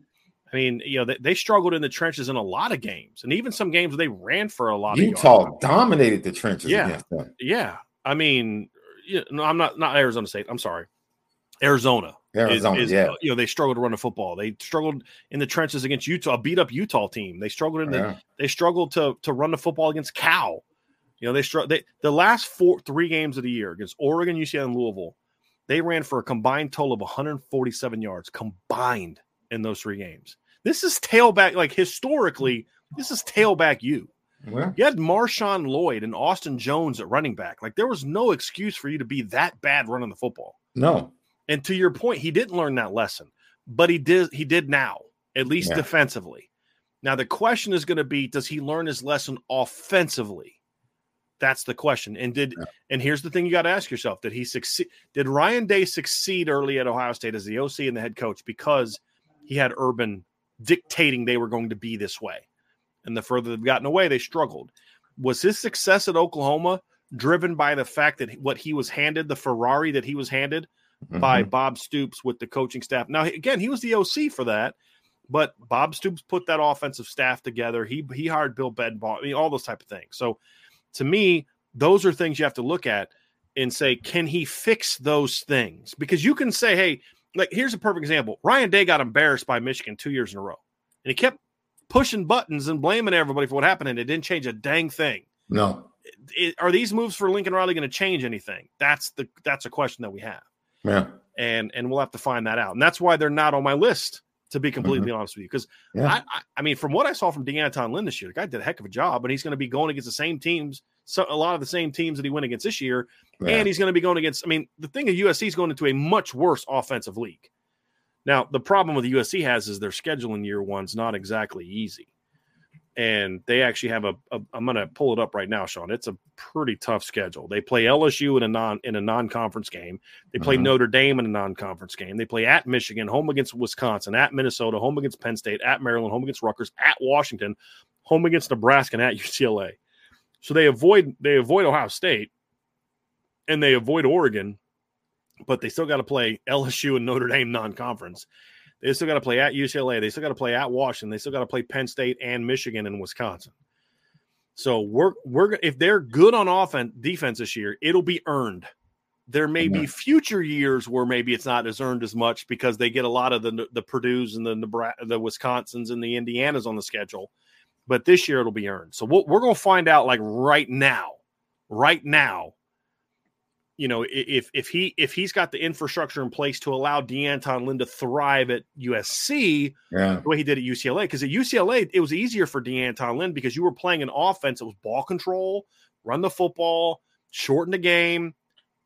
I mean, you know, they struggled in the trenches in a lot of games, and even some games where they ran for a lot of yards. Utah dominated the trenches against them. Yeah. I mean, no, I'm not Arizona State. I'm sorry. Arizona. You know, they struggled to run the football. They struggled in the trenches against Utah, beat up Utah team. They struggled to run the football against Cal. You know, the last three games of the year against Oregon, UCLA, and Louisville, they ran for a combined total of 147 yards combined in those three games. This is tailback, like historically, this is tailback you. Yeah. You had Marshawn Lloyd and Austin Jones at running back. Like, there was no excuse for you to be that bad running the football. No. And to your point, he didn't learn that lesson, but he did now, at least defensively. Now, the question is going to be, does he learn his lesson offensively? That's the question. And and here's the thing you got to ask yourself. Did he succeed? Did Ryan Day succeed early at Ohio State as the OC and the head coach because he had Urban dictating they were going to be this way? And the further they've gotten away, they struggled. Was his success at Oklahoma driven by the fact that what he was handed, the Ferrari that he was handed by Bob Stoops with the coaching staff? Now, again, he was the OC for that, but Bob Stoops put that offensive staff together. He hired Bill Bedbaugh, I mean, all those type of things. So to me, those are things you have to look at and say, can he fix those things? Because you can say, hey, like, here's a perfect example. Ryan Day got embarrassed by Michigan 2 years in a row, and he kept pushing buttons and blaming everybody for what happened, and it didn't change a dang thing. No. Are these moves for Lincoln Riley going to change anything? That's a question that we have. Yeah. And we'll have to find that out. And that's why they're not on my list, to be completely honest with you. Because, I mean, from what I saw from DeAnton Lynn this year, the guy did a heck of a job, and he's going to be going against the same teams, a lot of the same teams that he went against this year, and he's going to be going against – I mean, the thing is, USC is going into a much worse offensive league. Now, the problem with the USC has is their schedule in year one's not exactly easy. And they actually have I'm going to pull it up right now, Sean. It's a pretty tough schedule. They play LSU in a non-conference game. They play Notre Dame in a non-conference game. They play at Michigan, home against Wisconsin, at Minnesota, home against Penn State, at Maryland, home against Rutgers, at Washington, home against Nebraska, and at UCLA. So they avoid Ohio State, and they avoid Oregon, but they still got to play LSU and Notre Dame non-conference. They still got to play at UCLA. They still got to play at Washington. They still got to play Penn State and Michigan and Wisconsin. So we're if they're good on offense, defense this year, it'll be earned. There may be future years where maybe it's not as earned as much because they get a lot of the Purdues and the Wisconsins and the Indianas on the schedule. But this year it'll be earned. So we're going to find out, like, right now, you know, if he's got the infrastructure in place to allow DeAnton Lynn to thrive at USC the way he did at UCLA. Because at UCLA, it was easier for DeAnton Lynn because you were playing an offense that was ball control, run the football, shorten the game.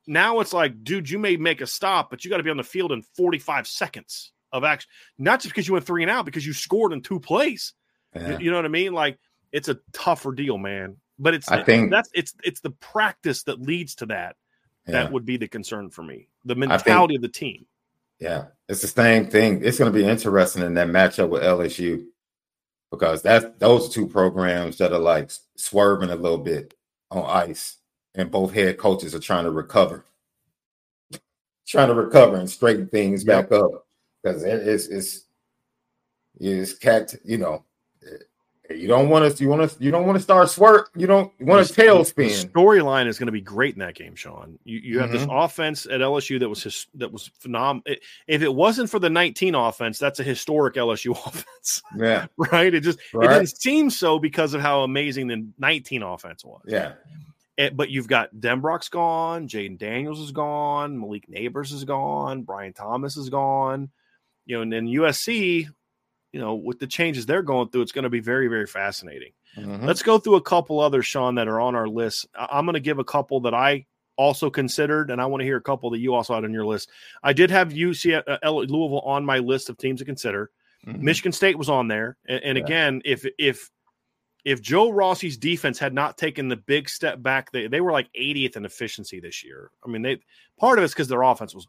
Now it's like, dude, you may make a stop, but you got to be on the field in 45 seconds of action. Not just because you went 3 and out, because you scored in 2 plays. Yeah. You know what I mean? Like, it's a tougher deal, man. But I think it's the practice that leads to that. That would be the concern for me. The mentality of the team. Yeah, it's the same thing. It's going to be interesting in that matchup with LSU because those are two programs that are like swerving a little bit on ice, and both head coaches are trying to recover and straighten things back up, because it's cat, you know. You don't want to tailspin. Storyline is going to be great in that game, Sean. You have this offense at LSU that was phenomenal. If it wasn't for the 19 offense, that's a historic LSU offense. Yeah, right. It didn't seem so because of how amazing the 19 offense was. Yeah, but you've got Denbrock's gone, Jaden Daniels is gone, Malik Neighbors is gone, Brian Thomas is gone. You know, and then USC. You know, with the changes they're going through, it's going to be very, very fascinating. Mm-hmm. Let's go through a couple others, Sean, that are on our list. I'm going to give a couple that I also considered, and I want to hear a couple that you also had on your list. I did have Louisville on my list of teams to consider. Mm-hmm. Michigan State was on there, and again, if Joe Rossi's defense had not taken the big step back, they were like 80th in efficiency this year. I mean, part of it's because their offense was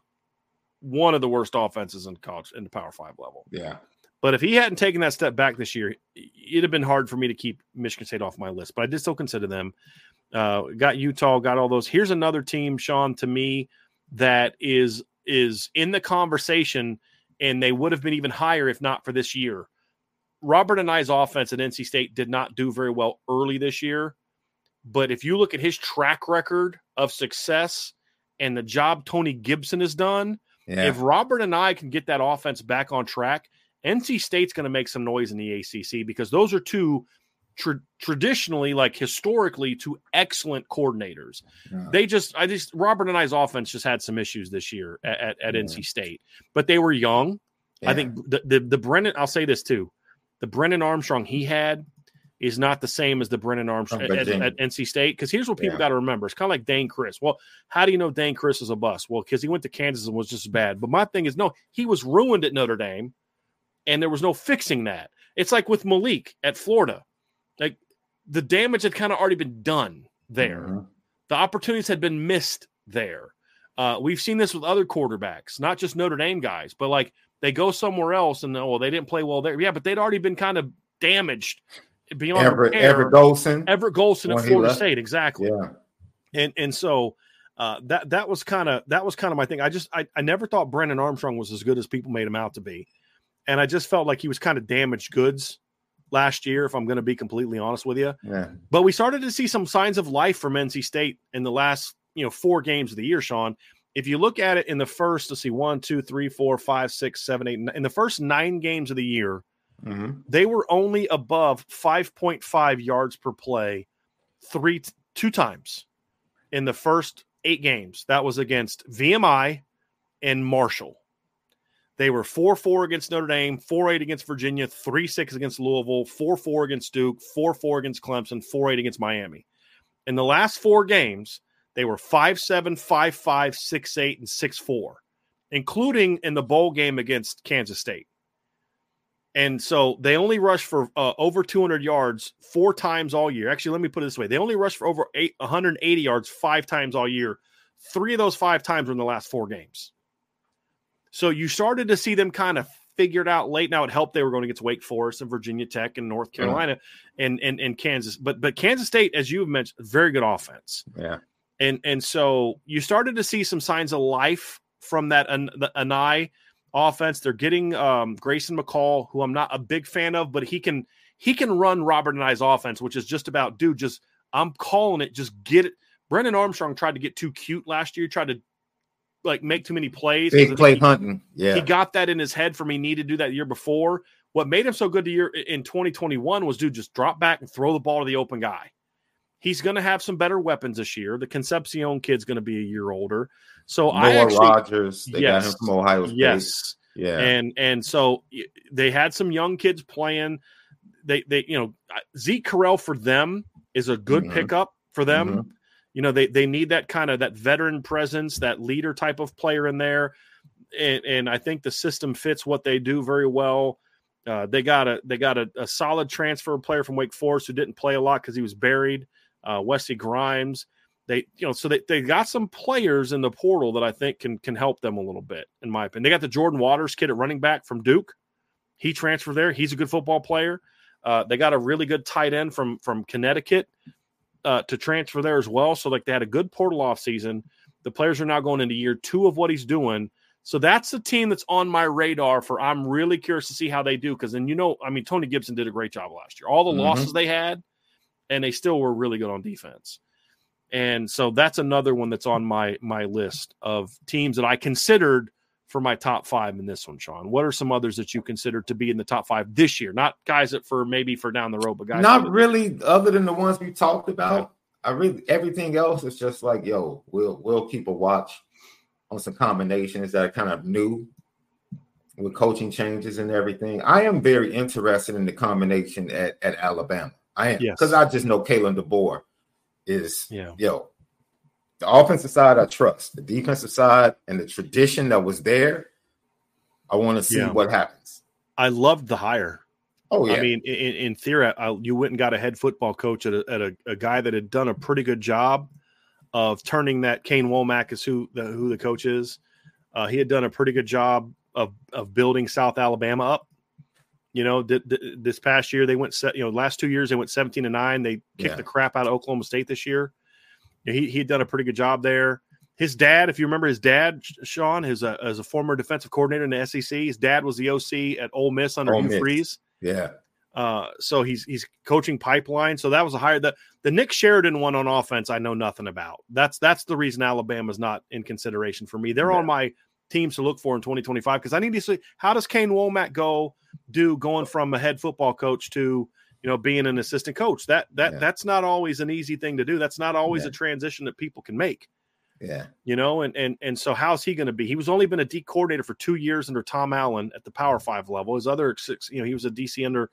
one of the worst offenses in college in the Power Five level. Yeah. But if he hadn't taken that step back this year, it'd have been hard for me to keep Michigan State off my list. But I did still consider them. Got Utah, got all those. Here's another team, Sean, to me, that is in the conversation, and they would have been even higher if not for this year. Robert and I's offense at NC State did not do very well early this year. But if you look at his track record of success and the job Tony Gibson has done, if Robert and I can get that offense back on track, NC State's going to make some noise in the ACC, because those are two traditionally, like historically, two excellent coordinators. Yeah. Robert and I's offense just had some issues this year at NC State, but they were young. Yeah. I think the Brennan, I'll say this too, the Brennan Armstrong he had is not the same as the Brennan Armstrong at NC State. Because here's what people got to remember. It's kind of like Dane Chris. Well, how do you know Dane Chris is a bust? Well, because he went to Kansas and was just bad. But my thing is, no, he was ruined at Notre Dame. And there was no fixing that. It's like with Malik at Florida. Like, the damage had kind of already been done there. Mm-hmm. The opportunities had been missed there. We've seen this with other quarterbacks, not just Notre Dame guys, but like they go somewhere else and, they didn't play well there. Yeah, but they'd already been kind of damaged beyond repair. Everett Golson at Florida State, exactly. Yeah. And so that was kind of my thing. I never thought Brennan Armstrong was as good as people made him out to be. And I just felt like he was kind of damaged goods last year, if I'm going to be completely honest with you. Yeah. But we started to see some signs of life from NC State in the last, four games of the year, Sean. If you look at it in the first, let's see, 1, 2, 3, 4, 5, 6, 7, 8, 9, in the first 9 games of the year, they were only above 5.5 yards per play two times in the first 8 games. That was against VMI and Marshall. They were 4-4 against Notre Dame, 4-8 against Virginia, 3-6 against Louisville, 4-4 against Duke, 4-4 against Clemson, 4-8 against Miami. In the last 4 games, they were 5-7, 5-5, 6-8, and 6-4, including in the bowl game against Kansas State. And so they only rushed for over 200 yards 4 times all year. Actually, let me put it this way. They only rushed for over 180 yards 5 times all year. 3 of those 5 times were in the last 4 games. So you started to see them kind of figured out late. Now, it helped they were going against Wake Forest and Virginia Tech and North Carolina and Kansas. But Kansas State, as you've mentioned, very good offense. Yeah. And so you started to see some signs of life from that Anai offense. They're getting Grayson McCall, who I'm not a big fan of, but he can run Robert Anai's offense, which is just about, dude, just I'm calling it, just get it. Brennan Armstrong tried to get too cute last year, tried to make too many plays. Big play hunting. Yeah. He got that in his head from he needed to do that the year before. What made him so good the year in 2021 was, dude, just drop back and throw the ball to the open guy. He's going to have some better weapons this year. The Concepcion kid's going to be a year older. So Noah Rogers. They got him from Ohio State. Yes. Yeah. And so they had some young kids playing. They Zeke Correll for them is a good pickup for them. Mm-hmm. They need that kind of that veteran presence, that leader type of player in there. And I think the system fits what they do very well. They got a solid transfer player from Wake Forest who didn't play a lot because he was buried, Wesley Grimes. They got some players in the portal that I think can help them a little bit, in my opinion. They got the Jordan Waters kid at running back from Duke. He transferred there. He's a good football player. They got a really good tight end from Connecticut to transfer there as well. So, like, they had a good portal offseason. The players are now going into year two of what he's doing. So that's the team that's on my radar for I'm really curious to see how they do. Because then, you know, I mean, Tony Gibson did a great job last year. All the losses they had, and they still were really good on defense. And so that's another one that's on my list of teams that I considered for my top five in this one, Sean. What are some others that you consider to be in the top five this year? Not guys that for maybe for down the road, but guys. Not really other than the ones we talked about. Right. I really everything else is just like, yo, we'll keep a watch on some combinations that are kind of new with coaching changes and everything. I am very interested in the combination at Alabama. I am, because I just know Kalen DeBoer is, the offensive side I trust. The defensive side and the tradition that was there, I want to see what happens. I loved the hire. Oh, yeah. I mean, in theory, you went and got a head football coach at a guy that had done a pretty good job of turning that. Kane Womack is who the coach is. He had done a pretty good job of building South Alabama up. You know, this past year they went last 2 years they went 17-9. They kicked the crap out of Oklahoma State this year. He had done a pretty good job there. His dad, if you remember his dad, Sean, as a former defensive coordinator in the SEC, his dad was the OC at Ole Miss under Hugh Freeze. Yeah. So he's coaching pipeline. So that was a hire. The Nick Sheridan one on offense, I know nothing about. That's the reason Alabama's not in consideration for me. They're on my teams to look for in 2025 because I need to see how does Kane Womack going from a head football coach to being an assistant coach. That's not always an easy thing to do. That's not always a transition that people can make. Yeah, and so how's he going to be? He was only been a D coordinator for 2 years under Tom Allen at the Power Five level. His other six, he was a DC under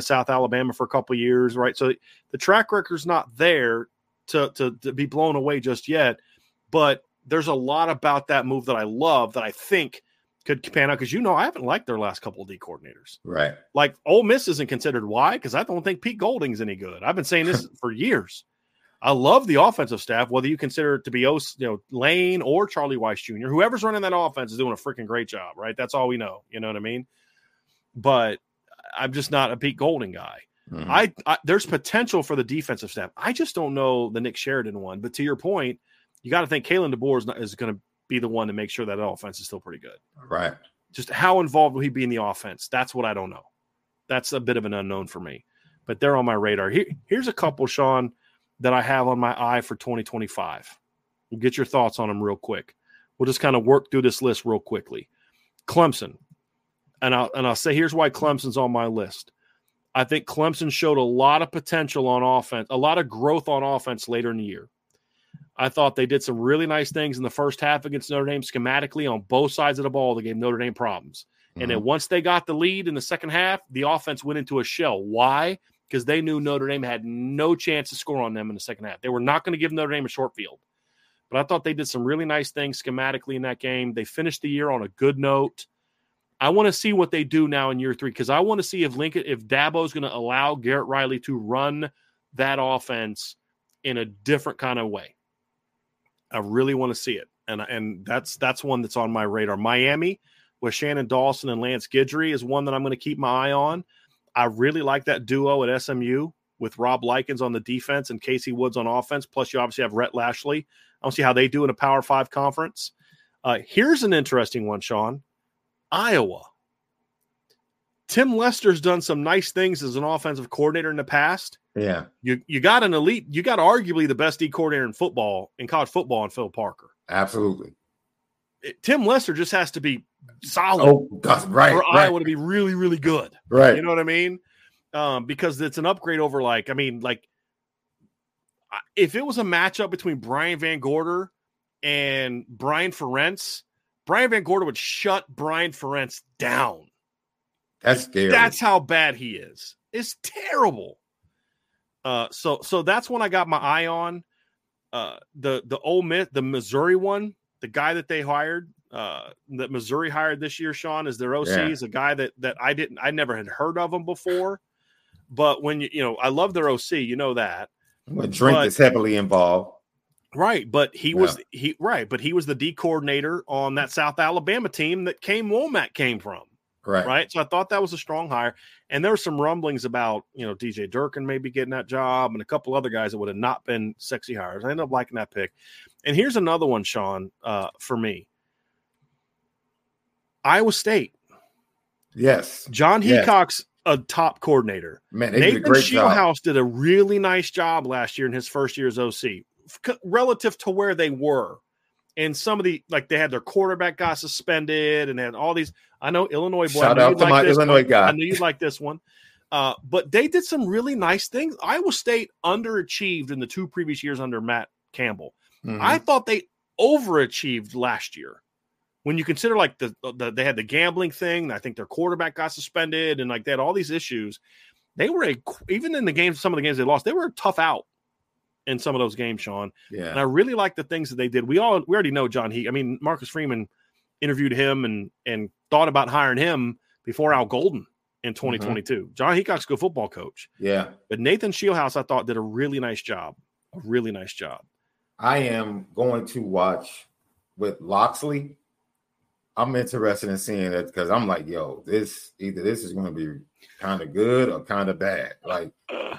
South Alabama for a couple of years, right? So the track record's not there to be blown away just yet, but there's a lot about that move that I love that I think could pan out because, I haven't liked their last couple of D coordinators. Right. Like Ole Miss isn't considered. Why? Because I don't think Pete Golding's any good. I've been saying this for years. I love the offensive staff, whether you consider it to be Lane or Charlie Weiss Jr. Whoever's running that offense is doing a freaking great job, right? That's all we know. You know what I mean? But I'm just not a Pete Golding guy. Mm-hmm. I there's potential for the defensive staff. I just don't know the Nick Sheridan one. But to your point, you got to think Kalen DeBoer is going to be the one to make sure that offense is still pretty good. Right. Just how involved will he be in the offense? That's what I don't know. That's a bit of an unknown for me. But they're on my radar. Here's a couple, Sean, that I have on my eye for 2025. We'll get your thoughts on them real quick. We'll just kind of work through this list real quickly. Clemson. And I'll say here's why Clemson's on my list. I think Clemson showed a lot of potential on offense, a lot of growth on offense later in the year. I thought they did some really nice things in the first half against Notre Dame schematically on both sides of the ball that gave Notre Dame problems. Mm-hmm. And then once they got the lead in the second half, the offense went into a shell. Why? Because they knew Notre Dame had no chance to score on them in the second half. They were not going to give Notre Dame a short field. But I thought they did some really nice things schematically in that game. They finished the year on a good note. I want to see what they do now in year three because I want to see if Dabo's going to allow Garrett Riley to run that offense in a different kind of way. I really want to see it, and that's one that's on my radar. Miami with Shannon Dawson and Lance Guidry is one that I'm going to keep my eye on. I really like that duo at SMU with Rob Likens on the defense and Casey Woods on offense, plus you obviously have Rhett Lashley. I don't see how they do in a Power 5 conference. Here's an interesting one, Sean. Iowa. Tim Lester's done some nice things as an offensive coordinator in the past. Yeah. You got an elite, you got arguably the best D coordinator in college football in Phil Parker. Absolutely. Tim Lester just has to be solid for Iowa to be really, really good. Right. You know what I mean? Because it's an upgrade over if it was a matchup between Brian Van Gorder and Brian Ferentz, Brian Van Gorder would shut Brian Ferentz down. That's scary. That's how bad he is. It's terrible. So that's when I got my eye on the Ole Miss, the Missouri one, the guy that they hired, that Missouri hired this year, Sean, is their OC, is a guy that I never had heard of him before. But when I love their OC, that. But Drink is heavily involved. Right, but he was the D coordinator on that South Alabama team that Kane Womack came from. Right. So I thought that was a strong hire. And there were some rumblings about, you know, DJ Durkin maybe getting that job and a couple other guys that would have not been sexy hires. I ended up liking that pick. And here's another one, Sean, for me. Iowa State. Yes. John Heacock's a top coordinator. Man, Nathan Shieldhouse did a really nice job last year in his first year as OC relative to where they were. And some of the, like, they had their quarterback guy suspended and had all these. I know Illinois boy. Shout out to my Illinois guy. I knew you'd like this one. But they did some really nice things. Iowa State underachieved in the two previous years under Matt Campbell. Mm-hmm. I thought they overachieved last year. When you consider, like, they had the gambling thing, and I think their quarterback got suspended, and, like, they had all these issues. They were even in the games, some of the games they lost, they were a tough out in some of those games, Sean. Yeah. And I really like the things that they did. We already know John Heacock. I mean, Marcus Freeman interviewed him and thought about hiring him before Al Golden in 2022. Mm-hmm. John Heacock's a good football coach. Yeah. But Nathan Shieldhouse, I thought, did a really nice job. A really nice job. I am going to watch with Loxley. I'm interested in seeing that because I'm like, yo, this is going to be kind of good or kind of bad. Like,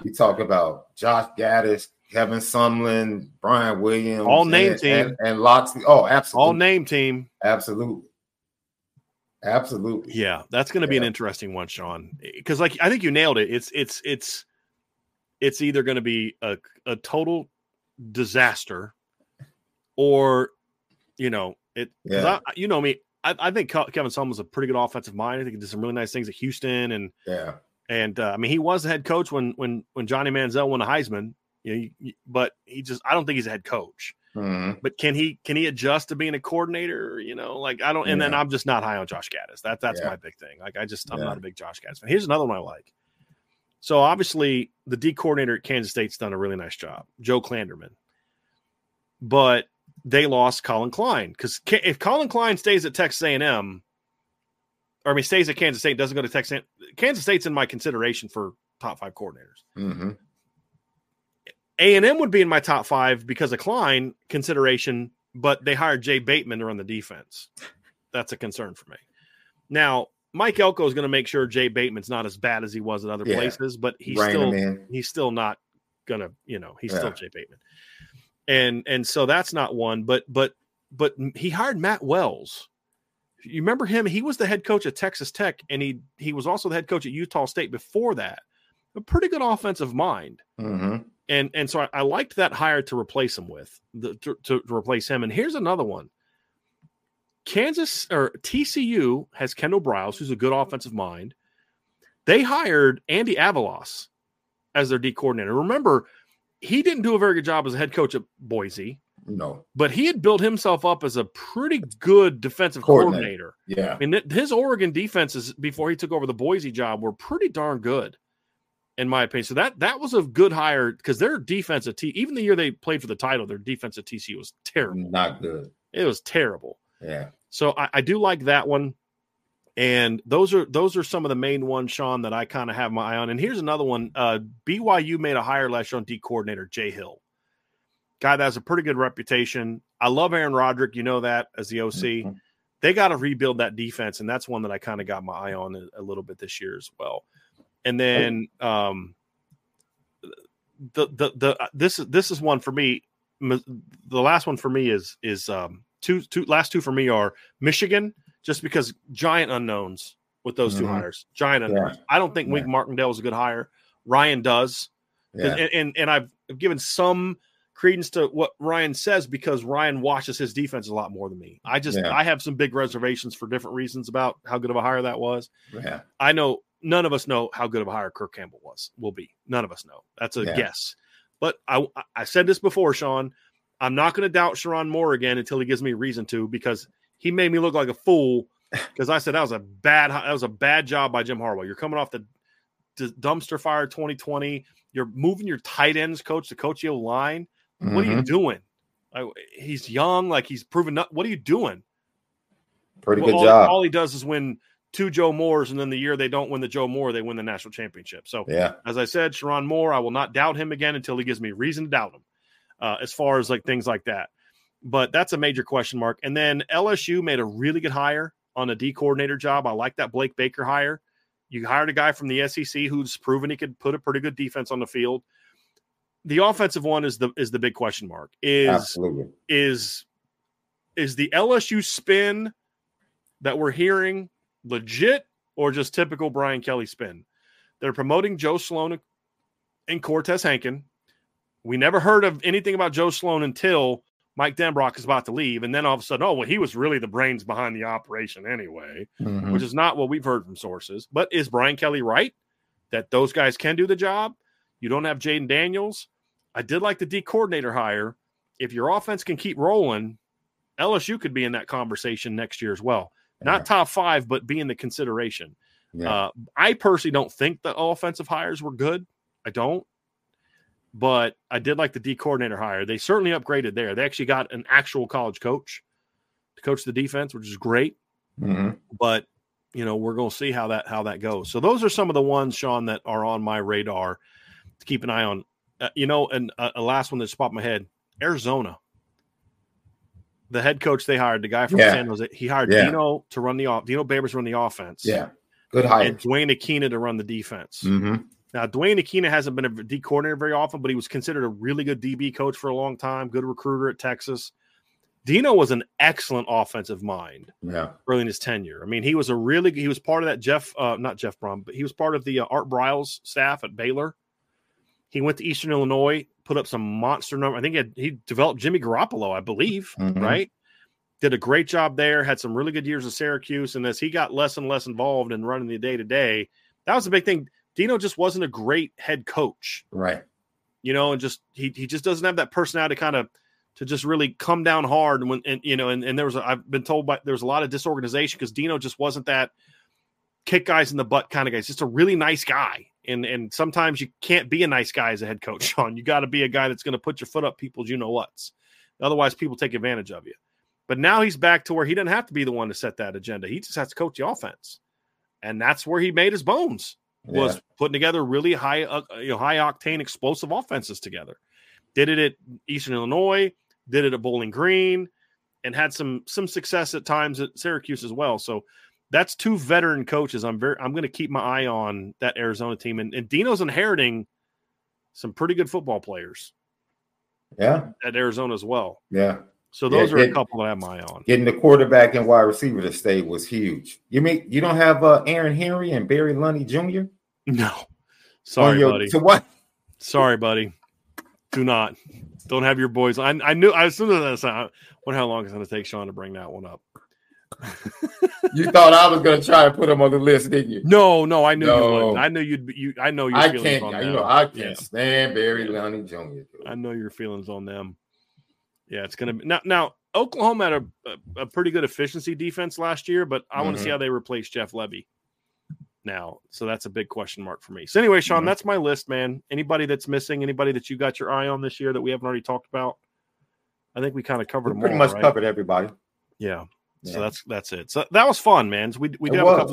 we talk about Josh Gaddis, Kevin Sumlin, Brian Williams. All name team. And Loxley. Oh, absolutely. All name team. Absolutely. Yeah, that's going to be an interesting one, Sean. Because, like, I think you nailed it. It's either going to be a total disaster or, you know, you know me. I think Kevin Sumlin's a pretty good offensive mind. I think he did some really nice things at Houston, and I mean, he was the head coach when Johnny Manziel won the Heisman. You know, but he just—I don't think he's a head coach. Mm-hmm. But can he adjust to being a coordinator? You know, like I don't. And then I'm just not high on Josh Gaddis. That's my big thing. Like I'm not a big Josh Gaddis fan. Here's another one I like. So obviously the D coordinator at Kansas State's done a really nice job, Joe Klanderman. But they lost Colin Klein because if Colin Klein stays at Texas A&M, or I mean stays at Kansas State, doesn't go to Texas, Kansas State's in my consideration for top five coordinators. Mm-hmm. A&M would be in my top five because of Klein consideration, but they hired Jay Bateman to run the defense. That's a concern for me. Now, Mike Elko is going to make sure Jay Bateman's not as bad as he was at other places, but he's still not going to, you know, he's still Jay Bateman. And so that's not one, but he hired Matt Wells. You remember him? He was the head coach at Texas Tech, and he was also the head coach at Utah State before that. A pretty good offensive mind, mm-hmm. and so I liked that hire to replace him to replace him. And here's another one: Kansas or TCU has Kendall Briles, who's a good offensive mind. They hired Andy Avalos as their D coordinator. Remember. He didn't do a very good job as a head coach at Boise. No. But he had built himself up as a pretty good defensive coordinator. Yeah. I mean, his Oregon defenses before he took over the Boise job were pretty darn good, in my opinion. So that was a good hire because their defense at even the year they played for the title, their defense at TCU was terrible. Not good. It was terrible. Yeah. So I do like that one. And those are some of the main ones, Sean, that I kind of have my eye on. And here's another one. BYU made a hire last year on D coordinator, Jay Hill. Guy that has a pretty good reputation. I love Aaron Roderick. You know that as the OC. Mm-hmm. They got to rebuild that defense, and that's one that I kind of got my eye on a little bit this year as well. And then this is one for me. The last one for me is two last two for me are Michigan. Just because giant unknowns with those two hires, giant unknowns. Yeah. I don't think Wink Martindale is a good hire. Ryan does, and I've given some credence to what Ryan says because Ryan watches his defense a lot more than me. I have some big reservations for different reasons about how good of a hire that was. Yeah. I know none of us know how good of a hire Kirk Campbell will be. None of us know. That's a guess. But I said this before, Sean. I'm not going to doubt Sharon Moore again until he gives me a reason to because. He made me look like a fool because I said that was a bad job by Jim Harbaugh. You're coming off the dumpster fire 2020. You're moving your tight ends coach to coach your line. Mm-hmm. What are you doing? He's young, like he's proven. What are you doing? Pretty good job. All he does is win two Joe Moores, and then the year they don't win the Joe Moore, they win the national championship. So, as I said, Sharon Moore, I will not doubt him again until he gives me reason to doubt him. As far as like things like that. But that's a major question mark. And then LSU made a really good hire on a D coordinator job. I like that Blake Baker hire. You hired a guy from the SEC who's proven he could put a pretty good defense on the field. The offensive one is the big question mark. Is the LSU spin that we're hearing legit or just typical Brian Kelly spin? They're promoting Joe Sloan and Cortez Hankin. We never heard of anything about Joe Sloan until Mike Denbrock is about to leave. And then all of a sudden, oh, well, he was really the brains behind the operation anyway, which is not what we've heard from sources. But is Brian Kelly right that those guys can do the job? You don't have Jaden Daniels. I did like the D coordinator hire. If your offense can keep rolling, LSU could be in that conversation next year as well. Not top five, but be in the consideration. I personally don't think the offensive hires were good. I don't. But I did like the D coordinator hire. They certainly upgraded there. They actually got an actual college coach to coach the defense, which is great. But, you know, we're going to see how that goes. So those are some of the ones, Sean, that are on my radar to keep an eye on. A last one that just popped my head, Arizona. The head coach they hired, the guy from San Jose, he hired Dino to run Dino Babers run the offense. Yeah, good hire. And Dwayne Aquina to run the defense. Now, Dwayne Aquina hasn't been a D coordinator very often, but he was considered a really good DB coach for a long time, good recruiter at Texas. Dino was an excellent offensive mind early in his tenure. I mean, he was part of that not Jeff Brom, but he was part of the Art Briles staff at Baylor. He went to Eastern Illinois, put up some monster number. I think he developed Jimmy Garoppolo, I believe, right? Did a great job there, had some really good years at Syracuse, and as he got less and less involved in running the day-to-day, that was the big thing. Dino just wasn't a great head coach. Right. You know, and just he just doesn't have that personality to just really come down hard. And there was I've been told there was a lot of disorganization because Dino just wasn't that kick guys in the butt kind of guy. He's just a really nice guy. And sometimes you can't be a nice guy as a head coach, Sean. You got to be a guy that's going to put your foot up people's you-know-whats. Otherwise, people take advantage of you. But now he's back to where he doesn't have to be the one to set that agenda. He just has to coach the offense. And that's where he made his bones. Was putting together really high octane explosive offenses together. Did it at Eastern Illinois, did it at Bowling Green, and had some success at times at Syracuse as well. So that's two veteran coaches. I'm going to keep my eye on that Arizona team, and Dino's inheriting some pretty good football players. Yeah, at Arizona as well. Yeah. So those are a couple that I have my eye on. Getting the quarterback and wide receiver to stay was huge. You mean you don't have Aaron Henry and Barry Lunny Jr.? No. Sorry, buddy. So what? Sorry, buddy. Do not. Don't have your boys. I knew. I assumed that. I wonder how long it's going to take Sean to bring that one up. You thought I was going to try to put him on the list, didn't you? No. I knew you wouldn't. I knew you'd be. I know your feelings on them. I can't stand Barry Lunny Jr. Dude. I know your feelings on them. Yeah, it's going to be now. Oklahoma had a pretty good efficiency defense last year, but I want to see how they replace Jeff Levy now. So that's a big question mark for me. So anyway, Sean, that's my list, man. Anybody that's missing, anybody that you got your eye on this year that we haven't already talked about, I think we kind of covered them. Pretty much covered everybody. Yeah. So that's it. So that was fun, man. So we did have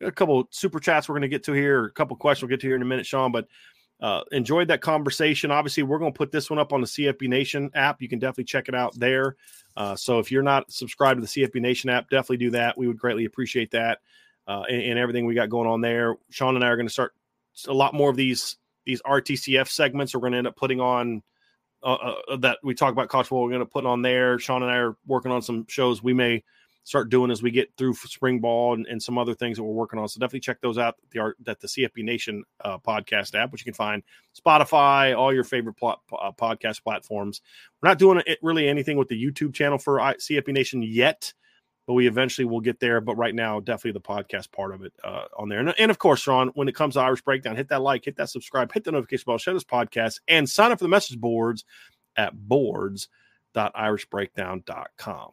a couple super chats we're going to get to here, or a couple questions we'll get to here in a minute, Sean, but. Enjoyed that conversation. Obviously, we're going to put this one up on the CFB Nation app. You can definitely check it out there. So if you're not subscribed to the CFB Nation app, definitely do that. We would greatly appreciate that and everything we got going on there. Sean and I are going to start a lot more of these RTCF segments. We're going to end up putting on that we talk about college football. We're going to put on there. Sean and I are working on some shows we may start doing as we get through spring ball and some other things that we're working on. So definitely check those out at the CFB Nation podcast app, which you can find Spotify, all your favorite podcast platforms. We're not doing really anything with the YouTube channel for CFB Nation yet, but we eventually will get there. But right now, definitely the podcast part of it on there. And of course, Sean, when it comes to Irish Breakdown, hit that like, hit that subscribe, hit the notification bell, share this podcast, and sign up for the message boards at boards.irishbreakdown.com.